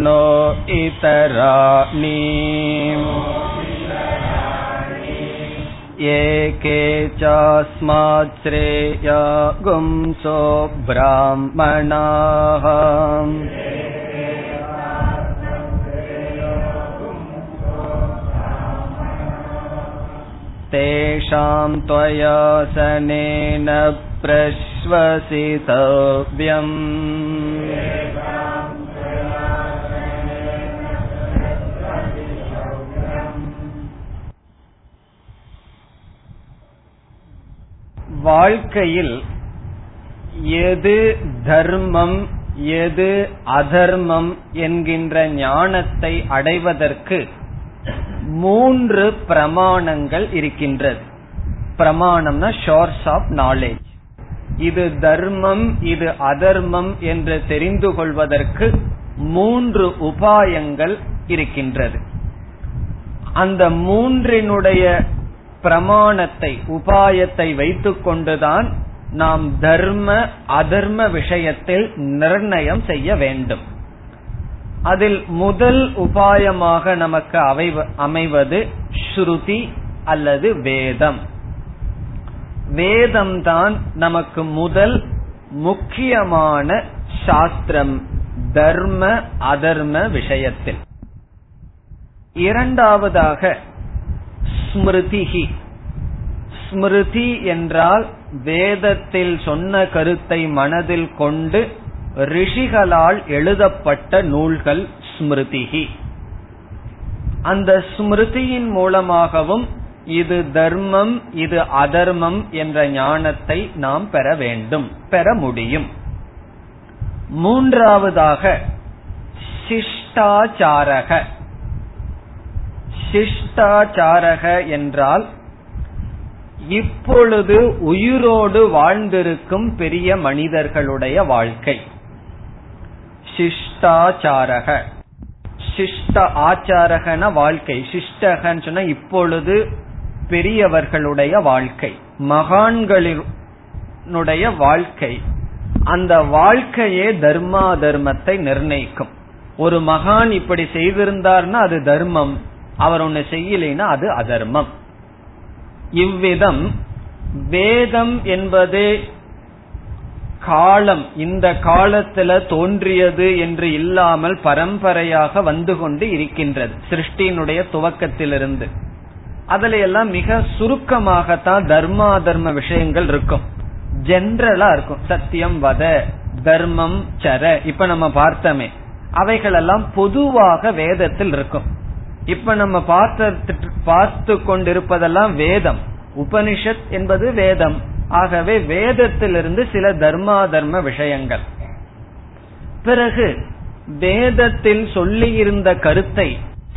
நோ இதராணி ஏகே சாஸ்மாத் ஸ்ரேயா கும்சோ ப்ராஹ்மணாஹ தேஷாம் த்வயாசனேன ப்ரஷ்வசிதவ்யம் வாழ்க்கையில் எது தர்மம் எது அதர்மம் என்கின்ற ஞானத்தை அடைவதற்கு மூன்று பிரமாணங்கள் இருக்கின்றது. பிரமாணம்னா சோர்ஸ் ஆஃப் நாலேஜ். இது தர்மம் இது அதர்மம் என்று தெரிந்து கொள்வதற்கு மூன்று உபாயங்கள் இருக்கின்றது. அந்த மூன்றினுடைய பிரமாணத்தை உபாயத்தை வைத்துக் கொண்டுதான் நாம் தர்ம அதர்ம விஷயத்தில் நிர்ணயம் செய்ய வேண்டும். அதில் முதல் உபாயமாக நமக்கு அமைவது ஸ்ருதி அல்லது வேதம். வேதம்தான் நமக்கு முதல் முக்கியமான சாஸ்திரம் தர்ம அதர்ம விஷயத்தில். இரண்டாவதாக ஸ்மிருதிஹி. ஸ்மிருதி என்றால் வேதத்தில் சொன்ன கருத்தை மனதில் கொண்டு ரிஷிகளால் எழுதப்பட்ட நூல்கள் ஸ்மிருதிஹி. அந்த ஸ்மிருதியின் மூலமாகவும் இது தர்மம் இது அதர்மம் என்ற ஞானத்தை நாம் பெற வேண்டும், பெற முடியும். மூன்றாவதாக சிஷ்டாச்சாரக. சிஷ்டாச்சாரக என்றால் இப்பொழுது உயிரோடு வாழ்ந்திருக்கும் பெரிய மனிதர்களுடைய வாழ்க்கை சிஷ்டாச்சாரக. சிஷ்ட ஆச்சாரகன வாழ்க்கை, சிஷ்டகன்னு சொன்னா இப்பொழுது பெரியவர்களுடைய வாழ்க்கை, மகான்களினுடைய வாழ்க்கை. அந்த வாழ்க்கையே தர்மா தர்மத்தை நிர்ணயிக்கும். ஒரு மகான் இப்படி செய்திருந்தார்னா அது தர்மம், அவர் ஒன்னு செய்யலைன்னா அது அதர்மம். இவ்விதம் வேதம் என்பது காலம் இந்த காலத்துல தோன்றியது என்று இல்லாமல் பரம்பரையாக வந்து கொண்டு இருக்கின்றது சிருஷ்டியினுடைய துவக்கத்திலிருந்து. அதுல எல்லாம் மிக சுருக்கமாகத்தான் தர்மா தர்ம விஷயங்கள் இருக்கும், ஜென்ரலா இருக்கும். சத்தியம் வத தர்மம் சர இப்ப நம்ம பார்த்தமே, அவைகளெல்லாம் பொதுவாக வேதத்தில் இருக்கும். இப்ப நம்ம பார்த்து கொண்டிருப்பதெல்லாம் வேதம், உபனிஷத் என்பது வேதம். ஆகவே வேதத்திலிருந்து சில தர்மா தர்ம விஷயங்கள். பிறகு வேதத்தில் சொல்லியிருந்த கருத்தை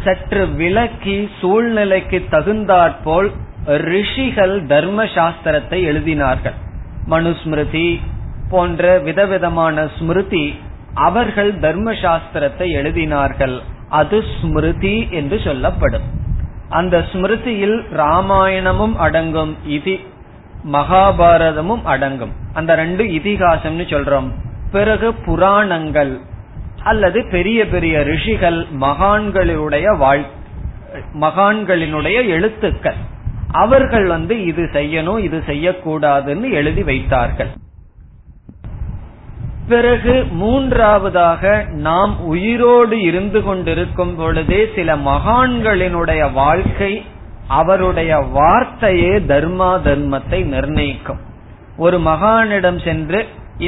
சற்று விளக்கி சூழ்நிலைக்கு தகுந்தாற்போல் ரிஷிகள் தர்ம சாஸ்திரத்தை எழுதினார்கள். மனுஸ்மிருதி போன்ற விதவிதமான ஸ்மிருதி, அவர்கள் தர்ம சாஸ்திரத்தை எழுதினார்கள். அது ஸ்மிருதி என்று சொல்லப்படும். அந்த ஸ்மிருதியில் ராமாயணமும் அடங்கும், மகாபாரதமும் அடங்கும். அந்த ரெண்டு இதிகாசம்னு சொல்றோம். பிறகு புராணங்கள் அல்லது பெரிய பெரிய ரிஷிகள் மகான்களினுடைய எழுத்துக்கள், அவர்கள் இது செய்யணும் இது செய்யக்கூடாதுன்னு எழுதி வைத்தார்கள். பிறகு மூன்றாவதாக நாம் உயிரோடு இருந்து கொண்டிருக்கும் பொழுதே சில மகான்களினுடைய வாழ்க்கை, அவருடைய வார்த்தையே தர்மா தர்மத்தை நிர்ணயிக்கும். ஒரு மகானிடம் சென்று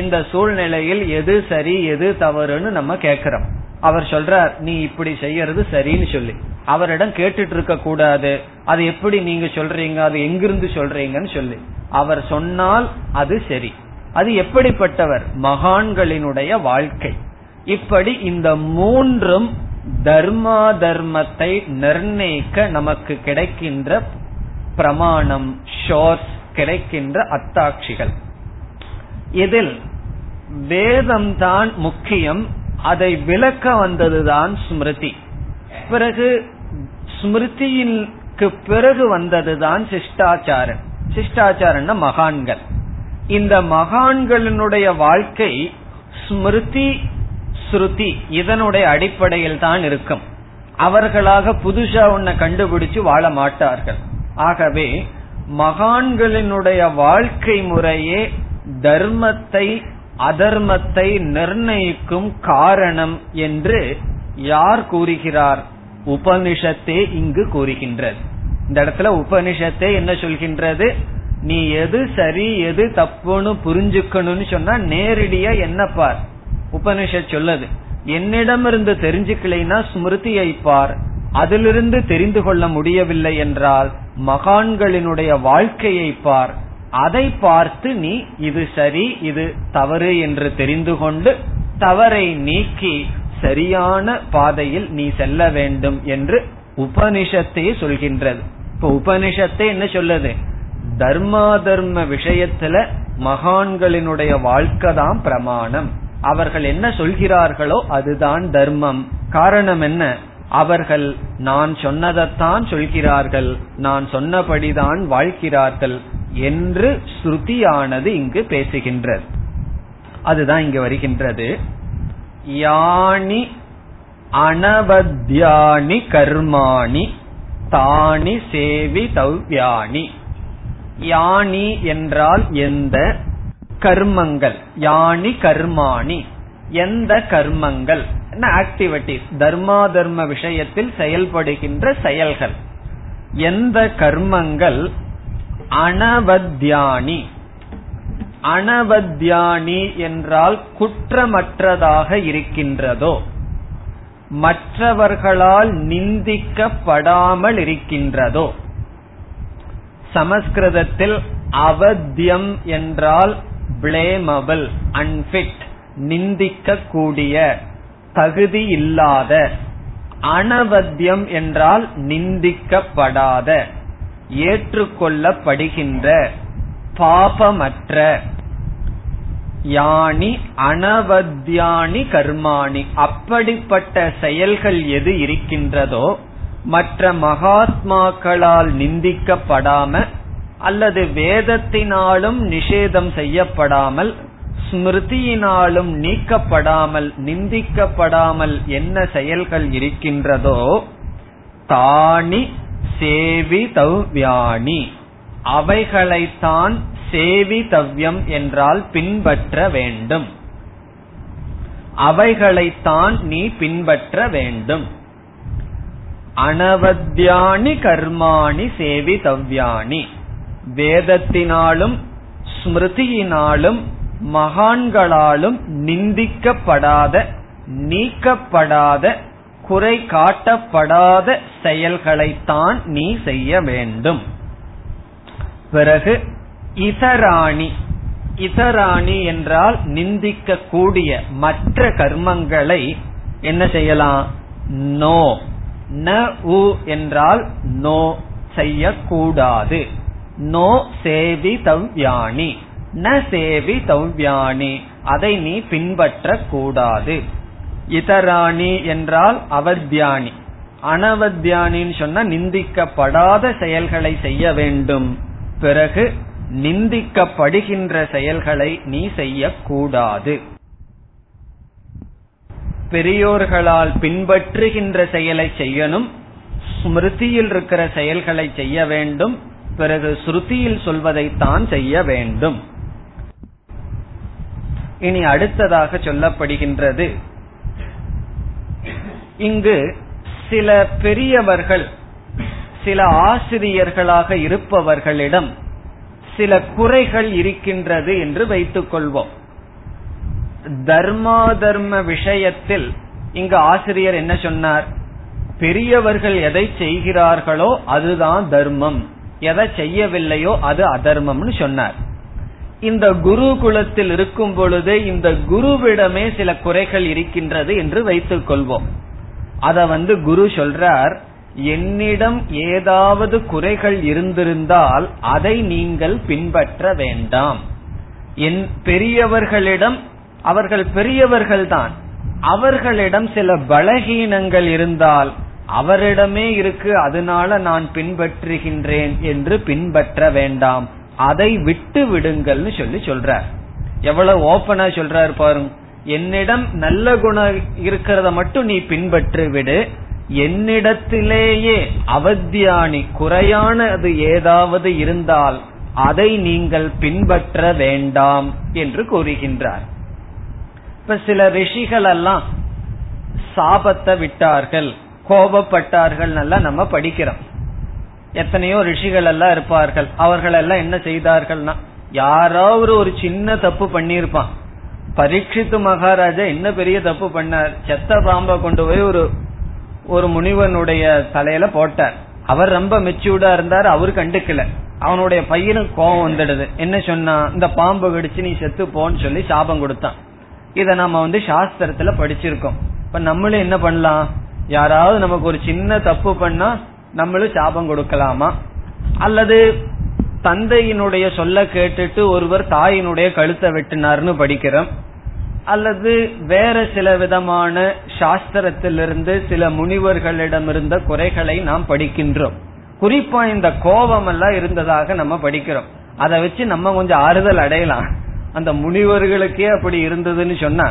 இந்த சூழ்நிலையில் எது சரி எது தவறுன்னு நம்ம கேட்கிறோம். அவர் சொல்றார் நீ இப்படி செய்யறது சரின்னு சொல்லி. அவரிடம் கேட்டுட்டு இருக்க கூடாது, அது எப்படி நீங்க சொல்றீங்க, அது எங்கிருந்து சொல்றீங்கன்னு சொல்லி. அவர் சொன்னால் அது சரி. அது எப்படிப்பட்டவர்? மகான்களினுடைய வாழ்க்கை. இப்படி இந்த மூன்றும் தர்மா தர்மத்தை நிர்ணயிக்க நமக்கு கிடைக்கின்ற பிரமாணம், ஷோர்ஸ், கிடைக்கின்ற அத்தாட்சிகள். இதில் வேதம்தான் முக்கியம், அதை விளக்க வந்ததுதான் ஸ்மிருதி. பிறகு ஸ்மிருதிக்கு பிறகு வந்ததுதான் சிஷ்டாச்சாரன். சிஷ்டாச்சாரன்னா மகான்கள். இந்த மகான்களினுடைய வாழ்க்கை ஸ்மிருதி ஸ்ருதி இதனுடைய அடிப்படையில் தான் இருக்கும். அவர்களாக புதுசா ஒன்ன கண்டுபிடிச்சு வாழ மாட்டார்கள். ஆகவே மகான்களினுடைய வாழ்க்கை முறையே தர்மத்தை அதர்மத்தை நிர்ணயிக்கும் காரணம் என்று யார் கூறுகிறார்? உபனிஷத்தே இங்கு கூறுகின்றது. இந்த இடத்துல உபனிஷத்தே என்ன சொல்கின்றது? நீ எது சரி எது தப்புன்னு புரிஞ்சுக்கணும்னு சொன்னா நேரடியா என்ன பார். உபனிஷத் சொல்லுது, என்னிடமிருந்து தெரிஞ்சுக்கலைன்னா ஸ்மிருதியை பார். அதிலிருந்து தெரிந்து கொள்ள முடியவில்லை என்றால் மகான்களினுடைய வாழ்க்கையை பார். அதை பார்த்து நீ இது சரி இது தவறு என்று தெரிந்து கொண்டு தவறை நீக்கி சரியான பாதையில் நீ செல்ல வேண்டும் என்று உபனிஷத்தை சொல்கின்றது. இப்ப உபனிஷத்தை என்ன சொல்லுது? தர்மாதர்ம விஷயத்துல மகான்களினுடைய வாழ்க்கை தான் பிரமாணம். அவர்கள் என்ன சொல்கிறார்களோ அதுதான் தர்மம். காரணம் என்ன? அவர்கள் நான் சொன்னதைத்தான் சொல்கிறார்கள், நான் சொன்னபடிதான் வாழ்கிறார்கள் என்று ஸ்ருதியானது இங்கு பேசுகின்றது. அதுதான் இங்கு வருகின்றது. யானி அனவத்யானி கர்மாணி தானி சேவி தவ்யானி. யானி என்றால் எந்த கர்மங்கள், யானி கர்மாணி எந்த கர்மங்கள், ஆக்டிவிட்டிஸ், தர்மா தர்ம விஷயத்தில் செயல்படுகின்ற செயல்கள், எந்த கர்மங்கள் அனவத்யானி. அனவத்யானி என்றால் குற்றமற்றதாக இருக்கின்றதோ, மற்றவர்களால் நிந்திக்கப்படாமல் இருக்கின்றதோ. சமஸ்கிருதத்தில் அவத்யம் என்றால் பிளேமபிள், அன்ஃபிட், நிந்திக்க கூடிய, தகுதி இல்லாத. அனவத்யம் என்றால் நிந்திக்கப்படாத, ஏற்றுக்கொள்ளப்படுகின்ற, பாபமற்ற. யானி அனவத்யானி கர்மாணி, அப்படிப்பட்ட செயல்கள் எது இருக்கின்றதோ மற்ற மகாத்மாக்களால் நிந்திக்கப்படாம அல்லது வேதத்தினாலும் நிஷேதம் செய்யப்படாமல் ஸ்மிருதியினாலும் நீக்கப்படாமல் நிந்திக்கப்படாமல் என்ன செயல்கள் இருக்கின்றதோ தானி சேவி தவ்யாணி, அவைகளைத்தான் சேவி தவ்யம் என்றால் பின்பற்ற வேண்டும். அவைகளைத்தான் நீ பின்பற்ற வேண்டும். அனவத்யானி கர்மாணி சேவி தவ்யாணி, வேதத்தினாலும் ஸ்மிருதியினாலும் மகான்களாலும் நிந்திக்கப்படாத நீக்கப்படாத குறை காட்டப்படாத செயல்களைத்தான் நீ செய்ய வேண்டும். பிறகு இதராணி. இதராணி என்றால் நிந்திக்க கூடிய மற்ற கர்மங்களை என்ன செய்யலாம்? நோ, ந உ என்றால் நோ, செய்யக்கூடாது. நோ சேவி தவ்யாணி, ந சேவி தவ்யாணி, அதை நீ பின்பற்ற கூடாது. இதராணி என்றால் அவத்யானி. அனவத்யானின்னு சொன்னா நிந்திக்கப்படாத செயல்களை செய்ய வேண்டும். பிறகு நிந்திக்கப்படுகின்ற செயல்களை நீ செய்யக்கூடாது. பெரியோர்களால் பின்பற்றுகின்ற செயலை செய்யணும், ஸ்மிருதியில் இருக்கிற செயல்களை செய்ய வேண்டும், பிறகு ஸ்ருதியில் சொல்வதைத்தான் செய்ய வேண்டும். இனி அடுத்ததாக சொல்லப்படுகின்றது, இங்கு சில பெரியவர்கள் சில ஆசிரியர்களாக இருப்பவர்களிடம் சில குறைகள் இருக்கின்றது என்று வைத்துக் கொள்வோம். தர்மாதர்ம விஷயத்தில் இங்கு ஆசிரியர் என்ன சொன்னார்? பெரியவர்கள் எதை செய்கிறார்களோ அதுதான் தர்மம், எதை செய்யவில்லையோ அது அதர்மம்னு சொன்னார். இந்த குருகுலத்தில் இருக்கும் பொழுது இந்த குருவிடமே சில குறைகள் இருக்கின்றது என்று வைத்துக் கொள்வோம். அத குரு சொல்றார், என்னிடம் ஏதாவது குறைகள் இருந்திருந்தால் அதை நீங்கள் பின்பற்ற வேண்டாம். என் பெரியவர்களிடம், அவர்கள் பெரியவர்கள்தான், அவர்களிடம் சில பலகீனங்கள் இருந்தால் அவரிடமே இருக்கு, அதனால நான் பின்பற்றுகின்றேன் என்று பின்பற்ற வேண்டாம், அதை விட்டு விடுங்கள் சொல்லி சொல்றார். எவ்வளவு ஓபனா சொல்றாரு பாருங்க. என்னிடம் நல்ல குணம் இருக்கிறத மட்டும் நீ பின்பற்றி விடு, என்னிடத்திலேயே அவத்தியானி குறையானது ஏதாவது இருந்தால் அதை நீங்கள் பின்பற்ற வேண்டாம் என்று கூறுகின்றார். இப்ப சில ரிஷிகள் எல்லாம் சாபத்தை விட்டார்கள், கோபப்பட்டார்கள், நல்லா நம்ம படிக்கிறோம். எத்தனையோ ரிஷிகள் எல்லாம் இருப்பார்கள், அவர்கள் எல்லாம் என்ன செய்தார்கள்னா, யாராவது ஒரு சின்ன தப்பு பண்ணியிருப்பான். பரீட்சித்து மகாராஜா என்ன பெரிய தப்பு பண்ணார்? செத்த பாம்பை கொண்டு போய் ஒரு முனிவனுடைய தலையில போட்டார். அவர் ரொம்ப மெச்சூர்டா இருந்தார், அவரு கண்டுக்கல. அவனுடைய பையனுக்கு கோபம் வந்துடுது, என்ன சொன்னா, இந்த பாம்பு கடிச்சு நீ செத்து போன்னு சொல்லி சாபம் கொடுத்தான். இத நம்ம சாஸ்திரத்துல படிச்சிருக்கோம். இப்ப நம்மளும் என்ன பண்ணலாம்? யாராவது நமக்கு ஒரு சின்ன தப்பு பண்ணா நம்மளும் சாபம் கொடுக்கலாமா? அல்லது தந்தையினுடைய சொல்ல கேட்டுட்டு ஒருவர் தாயினுடைய கழுத்தை வெட்டினார்னு படிக்கிறோம். அல்லது வேற சில விதமான சாஸ்திரத்திலிருந்து சில முனிவர்களிடம் இருந்த குறைகளை நாம் படிக்கின்றோம். குறிப்பா இந்த கோபம் எல்லாம் இருந்ததாக நம்ம படிக்கிறோம். அதை வச்சு நம்ம கொஞ்சம் ஆறுதல் அடையலாம். அந்த முனிவர்களுக்கே அப்படி இருந்ததுன்னு சொன்னா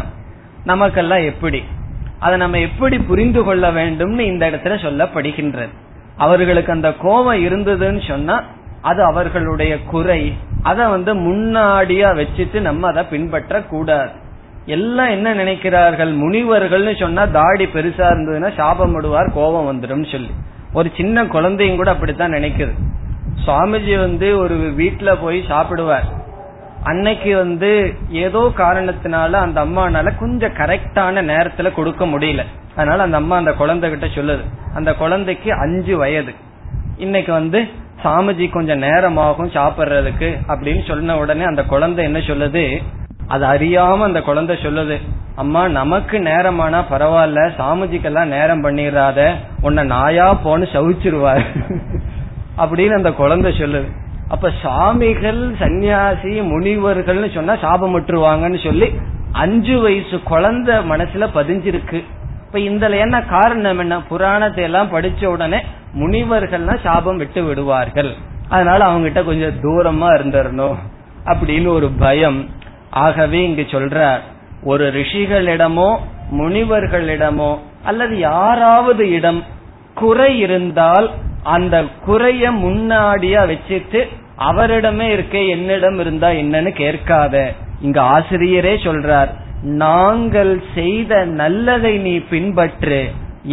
நமக்கெல்லாம் எப்படி? அதை நம்ம எப்படி புரிந்து கொள்ள வேண்டும்னு இந்த இடத்துல சொல்லப்படுகின்றது. அவர்களுக்கு அந்த கோபம் இருந்ததுன்னு சொன்னா அது அவர்களுடைய குறை, அதை முன்னாடியா வச்சுட்டு நம்ம அதை பின்பற்ற கூடாது. எல்லாம் என்ன நினைக்கிறார்கள், முனிவர்கள்னு சொன்னா தாடி பெருசா இருந்ததுன்னா சாபம் விடுவார், கோபம் வந்துடும் சொல்லி. ஒரு சின்ன குழந்தையும் கூட அப்படித்தான் நினைக்குது. சுவாமிஜி ஒரு வீட்டுல போய் சாப்பிடுவார். அன்னைக்கு ஏதோ காரணத்தினால அந்த அம்மானால கொஞ்சம் கரெக்டான நேரத்துல கொடுக்க முடியல. அதனால அந்த அம்மா அந்த குழந்தைகிட்ட சொல்லுது. அந்த குழந்தைக்கு 5 வயது. இன்னைக்கு சாமிஜி கொஞ்சம் நேரம் ஆகும் சாப்பிடுறதுக்கு அப்படின்னு சொன்ன உடனே அந்த குழந்தை என்ன சொல்லுது, அது அறியாம அந்த குழந்தை சொல்லுது, அம்மா நமக்கு நேரமானா பரவாயில்ல, சாமிஜிக்கெல்லாம் நேரம் பண்ணிடாத, உன்னை நாயா போன்னு சவிச்சிருவாரு அப்படின்னு அந்த குழந்தை சொல்லுது. அப்ப சாமிகள், சன்னியாசி, முனிவர்கள் சொன்னா சாபம் விட்டுருவாங்கன்னு சொல்லி 5 வயசு குழந்தை மனசுல பதிஞ்சிருக்கு. இப்ப இந்த என்ன காரணம்? என்ன புராணத்தை எல்லாம் படிச்ச உடனே முனிவர்கள்னா சாபம் விட்டு விடுவார்கள், அதனால அவங்ககிட்ட கொஞ்சம் தூரமா இருந்துடணும் அப்படின்னு ஒரு பயம். ஆகவே இங்கு சொல்றார், ஒரு ரிஷிகளிடமோ முனிவர்களிடமோ அல்லது யாராவது இடம் குறை இருந்தால் அந்த குறைய முன்னாடியா வச்சிட்டு அவரிடமே இருக்க என்னிடம் இருந்தா என்னன்னு கேட்காத. இங்க ஆசிரியரே சொல்றார், நாங்கள் செய்த நல்லதை நீ பின்பற்று,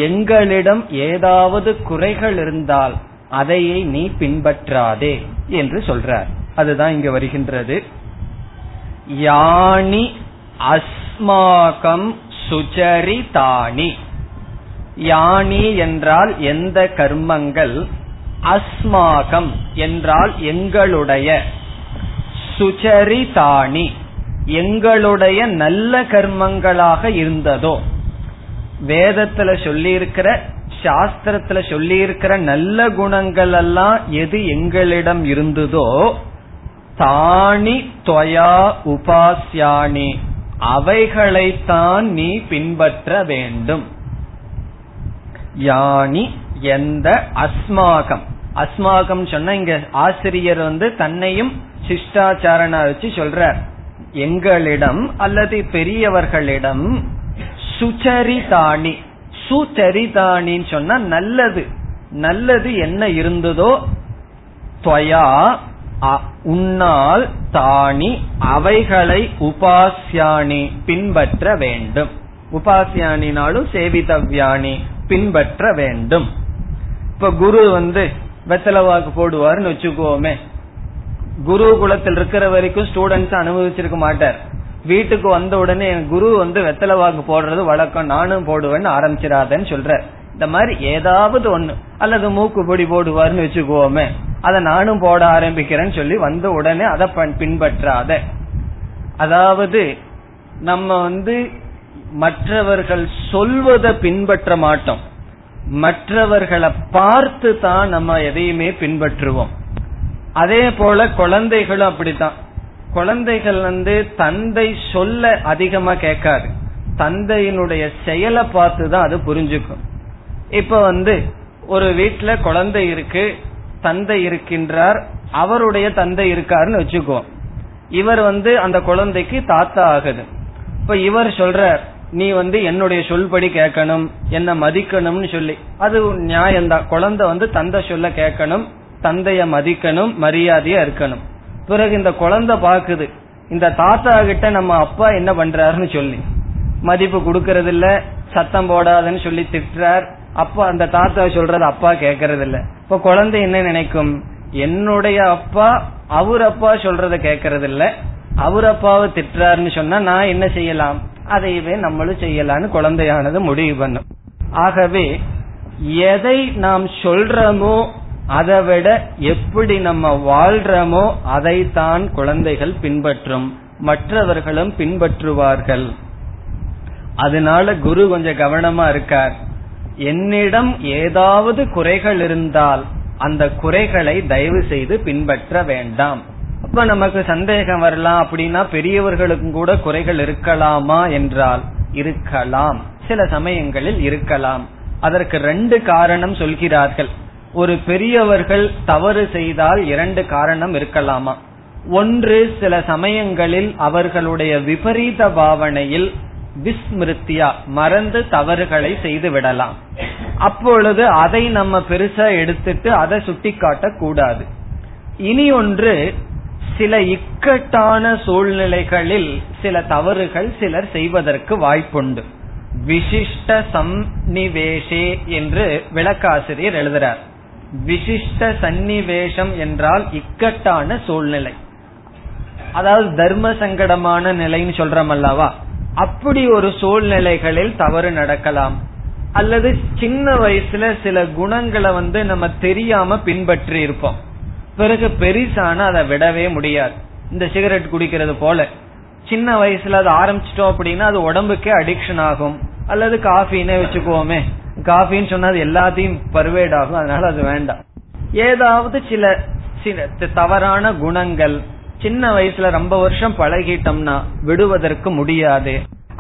எங்களிடம் ஏதாவது குறைகள் இருந்தால் அதையே நீ பின்பற்றாதே என்று சொல்றார். அதுதான் இங்க வருகின்றது. யானி அஸ்மாகம் சுச்சரிதானி, யானி என்றால் எந்த கர்மங்கள், அஸ்மாகம் என்றால் எங்களுடைய, சுச்சரிதானி எங்களுடைய நல்ல கர்மங்களாக இருந்ததோ, வேதத்துல சொல்லியிருக்கிற சாஸ்திரத்துல சொல்லியிருக்கிற நல்ல குணங்கள் எல்லாம் எது எங்களிடம் இருந்ததோ, தானி துவயா உபாஸ்யானி அவைகளைத்தான் நீ பின்பற்ற வேண்டும். யானி எந்த அஸ்மாகம், அஸ்மாகம் சொன்ன இங்க ஆசிரியர் தன்னையும் சிஷ்டாச்சாரனா வச்சு சொல்றார், எங்களிடம் அல்லது பெரியவர்களிடம், சுச்சரிதாணி, சுச்சரிதாணின்னு சொன்னா நல்லது, நல்லது என்ன இருந்ததோ, துவயா உன்னால், தானி அவைகளை உபாஸ்யானி பின்பற்ற வேண்டும். உபாஸ்யானினாலும் சேவிதவ்யானி பின்பற்ற வேண்டும். இப்ப குரு வெத்தலவாக்கு போடுவாருன்னு வச்சுக்கோமே. குரு குலத்தில் இருக்கிற வரைக்கும் ஸ்டூடெண்ட்ஸ் அனுபவிச்சிருக்க மாட்டார். வீட்டுக்கு வந்த உடனே குரு வெத்தலை பாக்கு போடுறது வழக்கம், நானும் போடுவேன்னு ஆரம்பிச்சிடாதன்னு சொல்ற. இந்த மாதிரி ஏதாவது ஒண்ணு, அல்லது மூக்குப்பொடி போடுவாருன்னு வச்சுக்குவோமே, அத நானும் போட ஆரம்பிக்கிறேன்னு சொல்லி வந்த உடனே அதை பின்பற்றாத. அதாவது நம்ம மற்றவர்கள் சொல்வதை பின்பற்ற மாட்டோம், மற்றவர்களை பார்த்து தான் நம்ம எதையுமே பின்பற்றுவோம். அதே போல குழந்தைகளும் அப்படித்தான். குழந்தைகள் தந்தை சொல்ல அதிகமா கேட்காது, தந்தையினுடைய செயலை பார்த்துதான் அது புரிஞ்சுக்கும். இப்ப ஒரு வீட்டுல குழந்தை இருக்கு, தந்தை இருக்கின்றார், அவருடைய தந்தை இருக்காருன்னு வச்சுக்குவோம். இவர் அந்த குழந்தைக்கு தாத்தா ஆகுது. இப்ப இவர் சொல்றார், நீ என்னுடைய சொல்படி கேட்கணும், என்ன மதிக்கணும்னு சொல்லி. அது நியாயம்தான், குழந்தை தந்தை சொல்ல கேட்கணும், தந்தைய மதிக்கணும், மரியாதையா இருக்கணும். பிறகு இந்த குழந்தை பாக்குது, இந்த தாத்தா கிட்ட நம்ம அப்பா என்ன பண்றாருன்னு சொல்லி, மதிப்பு கொடுக்கறது இல்ல, சத்தம் போடாதுன்னு சொல்லி திட்டுறார். அப்பா அந்த தாத்தா சொல்றது அப்பா கேட்கறது இல்ல. இப்ப குழந்தை என்ன நினைக்கும், என்னுடைய அப்பா அவர் அப்பா சொல்றத கேட்கறது இல்ல, அவர் அப்பாவை திட்டுறாருன்னு சொன்னா நான் என்ன செய்யலாம், அதையவே நம்மளும் செய்யலான்னு குழந்தையானது முடிவு பண்ணும். ஆகவே எதை நாம் சொல்றோமோ அதை விட எப்படி நம்ம வாழ்றோமோ அதைத்தான் குழந்தைகள் பின்பற்றும், மற்றவர்களும் பின்பற்றுவார்கள். அதனால குரு கொஞ்சம் கவனமா இருக்கார். என்னிடம் ஏதாவது குறைகள் இருந்தால் அந்த குறைகளை தயவு செய்து பின்பற்ற வேண்டாம். அப்ப நமக்கு சந்தேகம் வரலாம், அப்படின்னா பெரியவர்களுக்கும் கூட குறைகள் இருக்கலாமா என்றால் இருக்கலாம், சில சமயங்களில் இருக்கலாம். அதற்கு ரெண்டு காரணம் சொல்கிறார்கள். ஒரு பெரியவர்கள் தவறு செய்தால் 2 காரணம் இருக்கலாமா. ஒன்று, சில சமயங்களில் அவர்களுடைய விபரீத பாவனையில் விஸ்மிருத்தியா மறந்து தவறுகளை செய்து விடலாம். அப்பொழுது அதை நம்ம பெருசா எடுத்துட்டு அதை சுட்டி காட்ட கூடாது. இனி ஒன்று, சில இக்கட்டான சூழ்நிலைகளில் சில தவறுகள் சிலர் செய்வதற்கு வாய்ப்புண்டு. விசிஷ்ட சந்நிவேஷே என்று விளக்காசிரியர் எழுதுறார். விசிஷ்ட சந்நிவேஷம் என்றால் இக்கட்டான சூழ்நிலை, அதாவது தர்ம சங்கடமான நிலைன்னு சொல்றோம் அல்லவா. அப்படி ஒரு சூழ்நிலைகளில் தவறு நடக்கலாம், அல்லது சின்ன வயசுல சில குணங்களை நம்ம தெரியாம பின்பற்றி இருப்போம், பிறகு பெரிசான அதை விடவே முடியாது. இந்த சிகரெட் குடிக்கிறது போல சின்ன வயசுல அதை ஆரம்பிச்சிட்டோம் அப்படின்னா அது உடம்புக்கே அடிக்ஷன் ஆகும். அல்லது காஃபின்னு வச்சுக்குவோமே, காஃபின்னு சொன்னா அது எல்லாத்தையும் பர்வேட் ஆகும், அதனால அது வேண்டாம். ஏதாவது சில தவறான குணங்கள் சின்ன வயசுல ரொம்ப வருஷம் பழகிட்டோம்னா விடுவதற்கு முடியாது.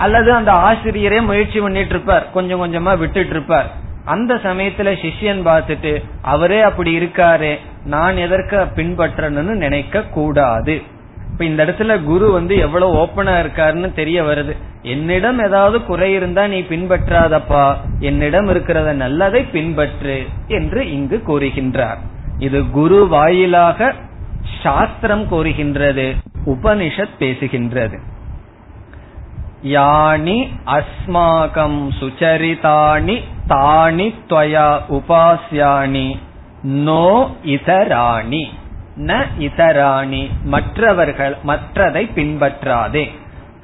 அல்லது அந்த ஆசிரியரே முயற்சி பண்ணிட்டு இருப்பார், கொஞ்சம் கொஞ்சமா விட்டுட்டு இருப்பார். அந்த சமயத்துல சிஷ்யன் பார்த்துட்டு அவரே அப்படி இருக்காரு, நான் எதற்க பின்பற்றணும்னு நினைக்க கூடாது. இப்ப இந்த இடத்துல குரு எவ்வளவு ஓப்பனா இருக்காருன்னு தெரிய வருது. என்னிடம் ஏதாவது குறை இருந்தா நீ பின்பற்றாதப்பா, என்னிடம் இருக்கிறத நல்லதை பின்பற்று என்று இங்கு கூறுகின்றார். இது குரு வாயிலாக சாஸ்திரம் கூறுகின்றது, உபனிஷத் பேசுகின்றது. யானி அஸ்மாகம் சுச்சரிதானி தானி த்வயா உபாஸ்யானி நோ இதராணி ந இதராணி, மற்றவர்கள் மற்றதை பின்பற்றாதே,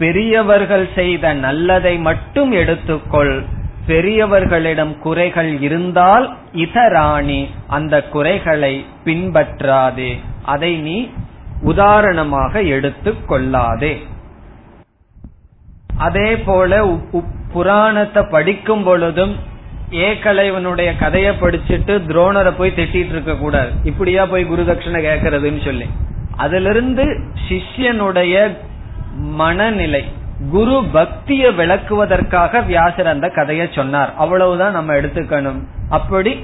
பெரியவர்கள் செய்த நல்லதை மட்டும் எடுத்துக்கொள், பெரியவர்களிடம் குறைகள் இருந்தால் இதராணி அந்த குறைகளை பின்பற்றாதே, அதை நீ உதாரணமாக எடுத்துக் கொள்ளாதே. அதே போல புராணத்தை படிக்கும் பொழுதும் ஏகலைவனுடைய கதையை படிச்சுட்டு துரோணரை போய் திட்டிட்டு இருக்க கூடாது, இப்படியா போய் குரு தட்சணை கேட்கறதுன்னு சொல்லி. அதுல இருந்து சிஷ்யனுடைய மனநிலை, குரு பக்திய விளக்குவதற்காக வியாசர் அந்த கதையை சொன்னார், அவ்வளவுதான் நம்ம எடுத்துக்கணும். அப்படி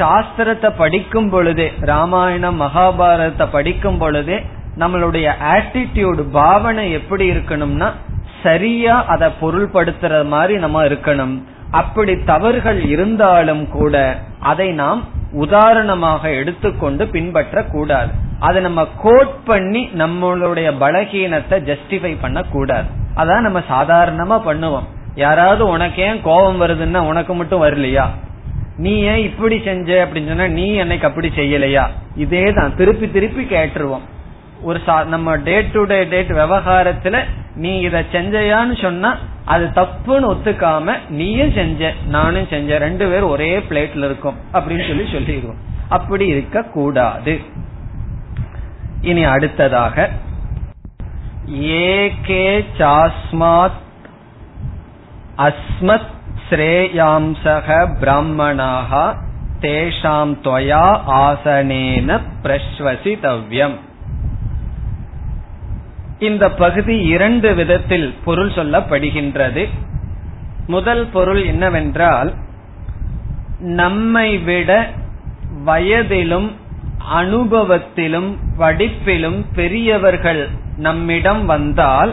சாஸ்திரத்தை படிக்கும் பொழுதே, ராமாயணம் மகாபாரதத்தை படிக்கும் பொழுதே நம்மளுடைய ஆட்டிடியூடு பாவனை எப்படி இருக்கணும்னா சரியா அதை பொருள்படுத்துற மாதிரி நம்ம இருக்கணும். அப்படி தவறுகள் இருந்தாலும் கூட அதை நாம் உதாரணமாக எடுத்துக்கொண்டு பின்பற்ற கூடாது. அதை நம்ம கோட் பண்ணி நம்மளுடைய பலகீனத்தை ஜஸ்டிஃபை பண்ண கூடாது. அதான் நம்ம சாதாரணமா பண்ணுவோம். யாராவது உனக்கு ஏன் கோபம் வருதுன்னா உனக்கு மட்டும் வரலையா, நீ ஏன் இப்படி செஞ்ச அப்படின்னு சொன்னா நீ என்னைக்கு அப்படி செய்யலையா, இதேதான் திருப்பி திருப்பி கேட்டுருவோம். ஒரு நம்ம டே டு டே டேட் விவகாரத்துல நீ இத செஞ்சையான்னு சொன்னா அது தப்புன்னு ஒத்துக்காம நீயும் செஞ்ச நானும் செஞ்ச ரெண்டு பேரும் ஒரே பிளேட்ல இருக்கும் அப்படின்னு சொல்லிடுவோம். அப்படி இருக்க கூடாது. இனி அடுத்ததாக ஏகே சாஸ்மாத் அஸ்மத் ஸ்ரேயாம்சக பிராமணாக தேஷாம் த்வயா ஆசனேன பிரஸ்வசிதவ்யம். இந்த பகுதி இரண்டு விதத்தில் பொருள் சொல்லப்படுகின்றது. முதல் பொருள் என்னவென்றால், நம்மை விட வயதிலும் அனுபவத்திலும் படிப்பிலும் பெரியவர்கள் நம்மிடம் வந்தால்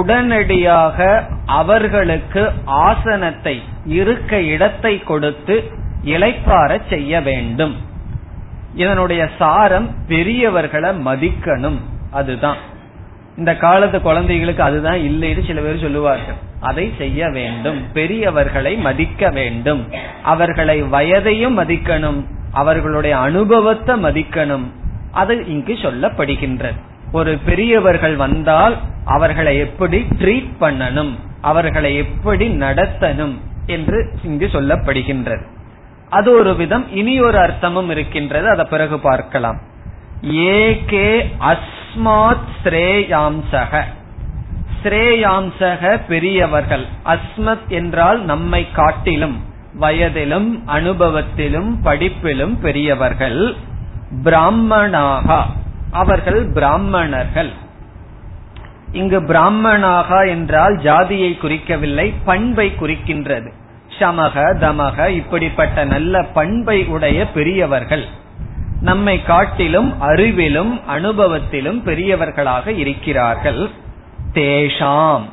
உடனடியாக அவர்களுக்கு ஆசனத்தை, இருக்க இடத்தை கொடுத்து இளைப்பாறச் செய்ய வேண்டும். இதனுடைய சாரம் பெரியவர்களை மதிக்கணும். அதுதான் இந்த காலத்து குழந்தைகளுக்கு அதுதான் இல்லைன்னு சில பேர் சொல்லுவார்கள். அதை செய்ய வேண்டும், பெரியவர்களை மதிக்க வேண்டும், அவர்களை வயதையும் மதிக்கணும், அவர்களுடைய அனுபவத்தை மதிக்கணும். அது இங்கு சொல்லப்படுகின்றது. ஒரு பெரியவர்கள் வந்தால் அவர்களை எப்படி ட்ரீட் பண்ணணும், அவர்களை எப்படி நடத்தணும் என்று இங்கு சொல்லப்படுகின்றது. அது ஒரு விதம். இனி ஒரு அர்த்தமும் இருக்கின்றது, அத பிறகு பார்க்கலாம். ஏகே அஸ்மாத் ஸ்ரேயாம்சக, ஸ்ரேயாம்சக பெரியவர்கள், அஸ்மத் என்றால் நம்மை காட்டிலும் வயதிலும் அனுபவத்திலும் படிப்பிலும் பெரியவர்கள், பிராமணாக அவர்கள் பிராமணர்கள். இங்கு பிராமணாக என்றால் ஜாதியை குறிக்கவில்லை, பண்பை குறிக்கின்றது. சமக தமக இப்படிப்பட்ட நல்ல பண்பை உடைய பெரியவர்கள், நம்மை காட்டிலும் அறிவிலும் அனுபவத்திலும் பெரியவர்களாக இருக்கிறார்கள். தேஷாம்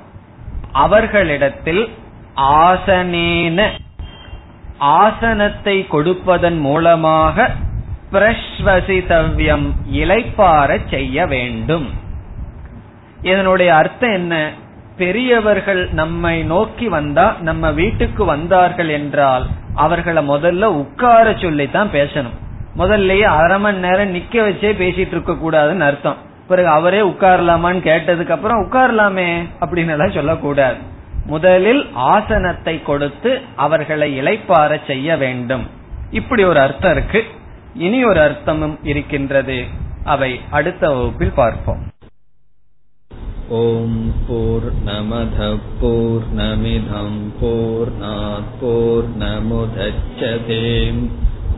அவர்களிடத்தில் ஆசனேன ஆசனத்தை கொடுப்பதன் மூலமாக பிரஸ்வசிதவ்யம் இளைப்பாறச் செய்ய வேண்டும். இதனுடைய அர்த்தம் என்ன? பெரியவர்கள் நம்மை நோக்கி வந்தா, நம்ம வீட்டுக்கு வந்தார்கள் என்றால் அவர்களை முதல்ல உட்கார சொல்லித்தான் பேசணும். முதல்லயே அரை மணி நேரம் நிக்க வச்சே பேசிட்டு இருக்க கூடாதுன்னு அர்த்தம். பிறகு அவரே உட்காரலாமான்னு கேட்டதுக்கு அப்புறம் உட்காரலாமே அப்படின்னு எல்லாம் சொல்லக்கூடாது. முதலில் ஆசனத்தை கொடுத்து அவர்களை இளைப்பாற செய்ய வேண்டும். இப்படி ஒரு அர்த்தம் இருக்கு. இனி ஒரு அர்த்தமும் இருக்கின்றது, அவை அடுத்த வகுப்பில் பார்ப்போம். ஓம் பூர்ணமத பூர்ணமிதம் பூர்ணாத் பூர்ணமுதச்யதே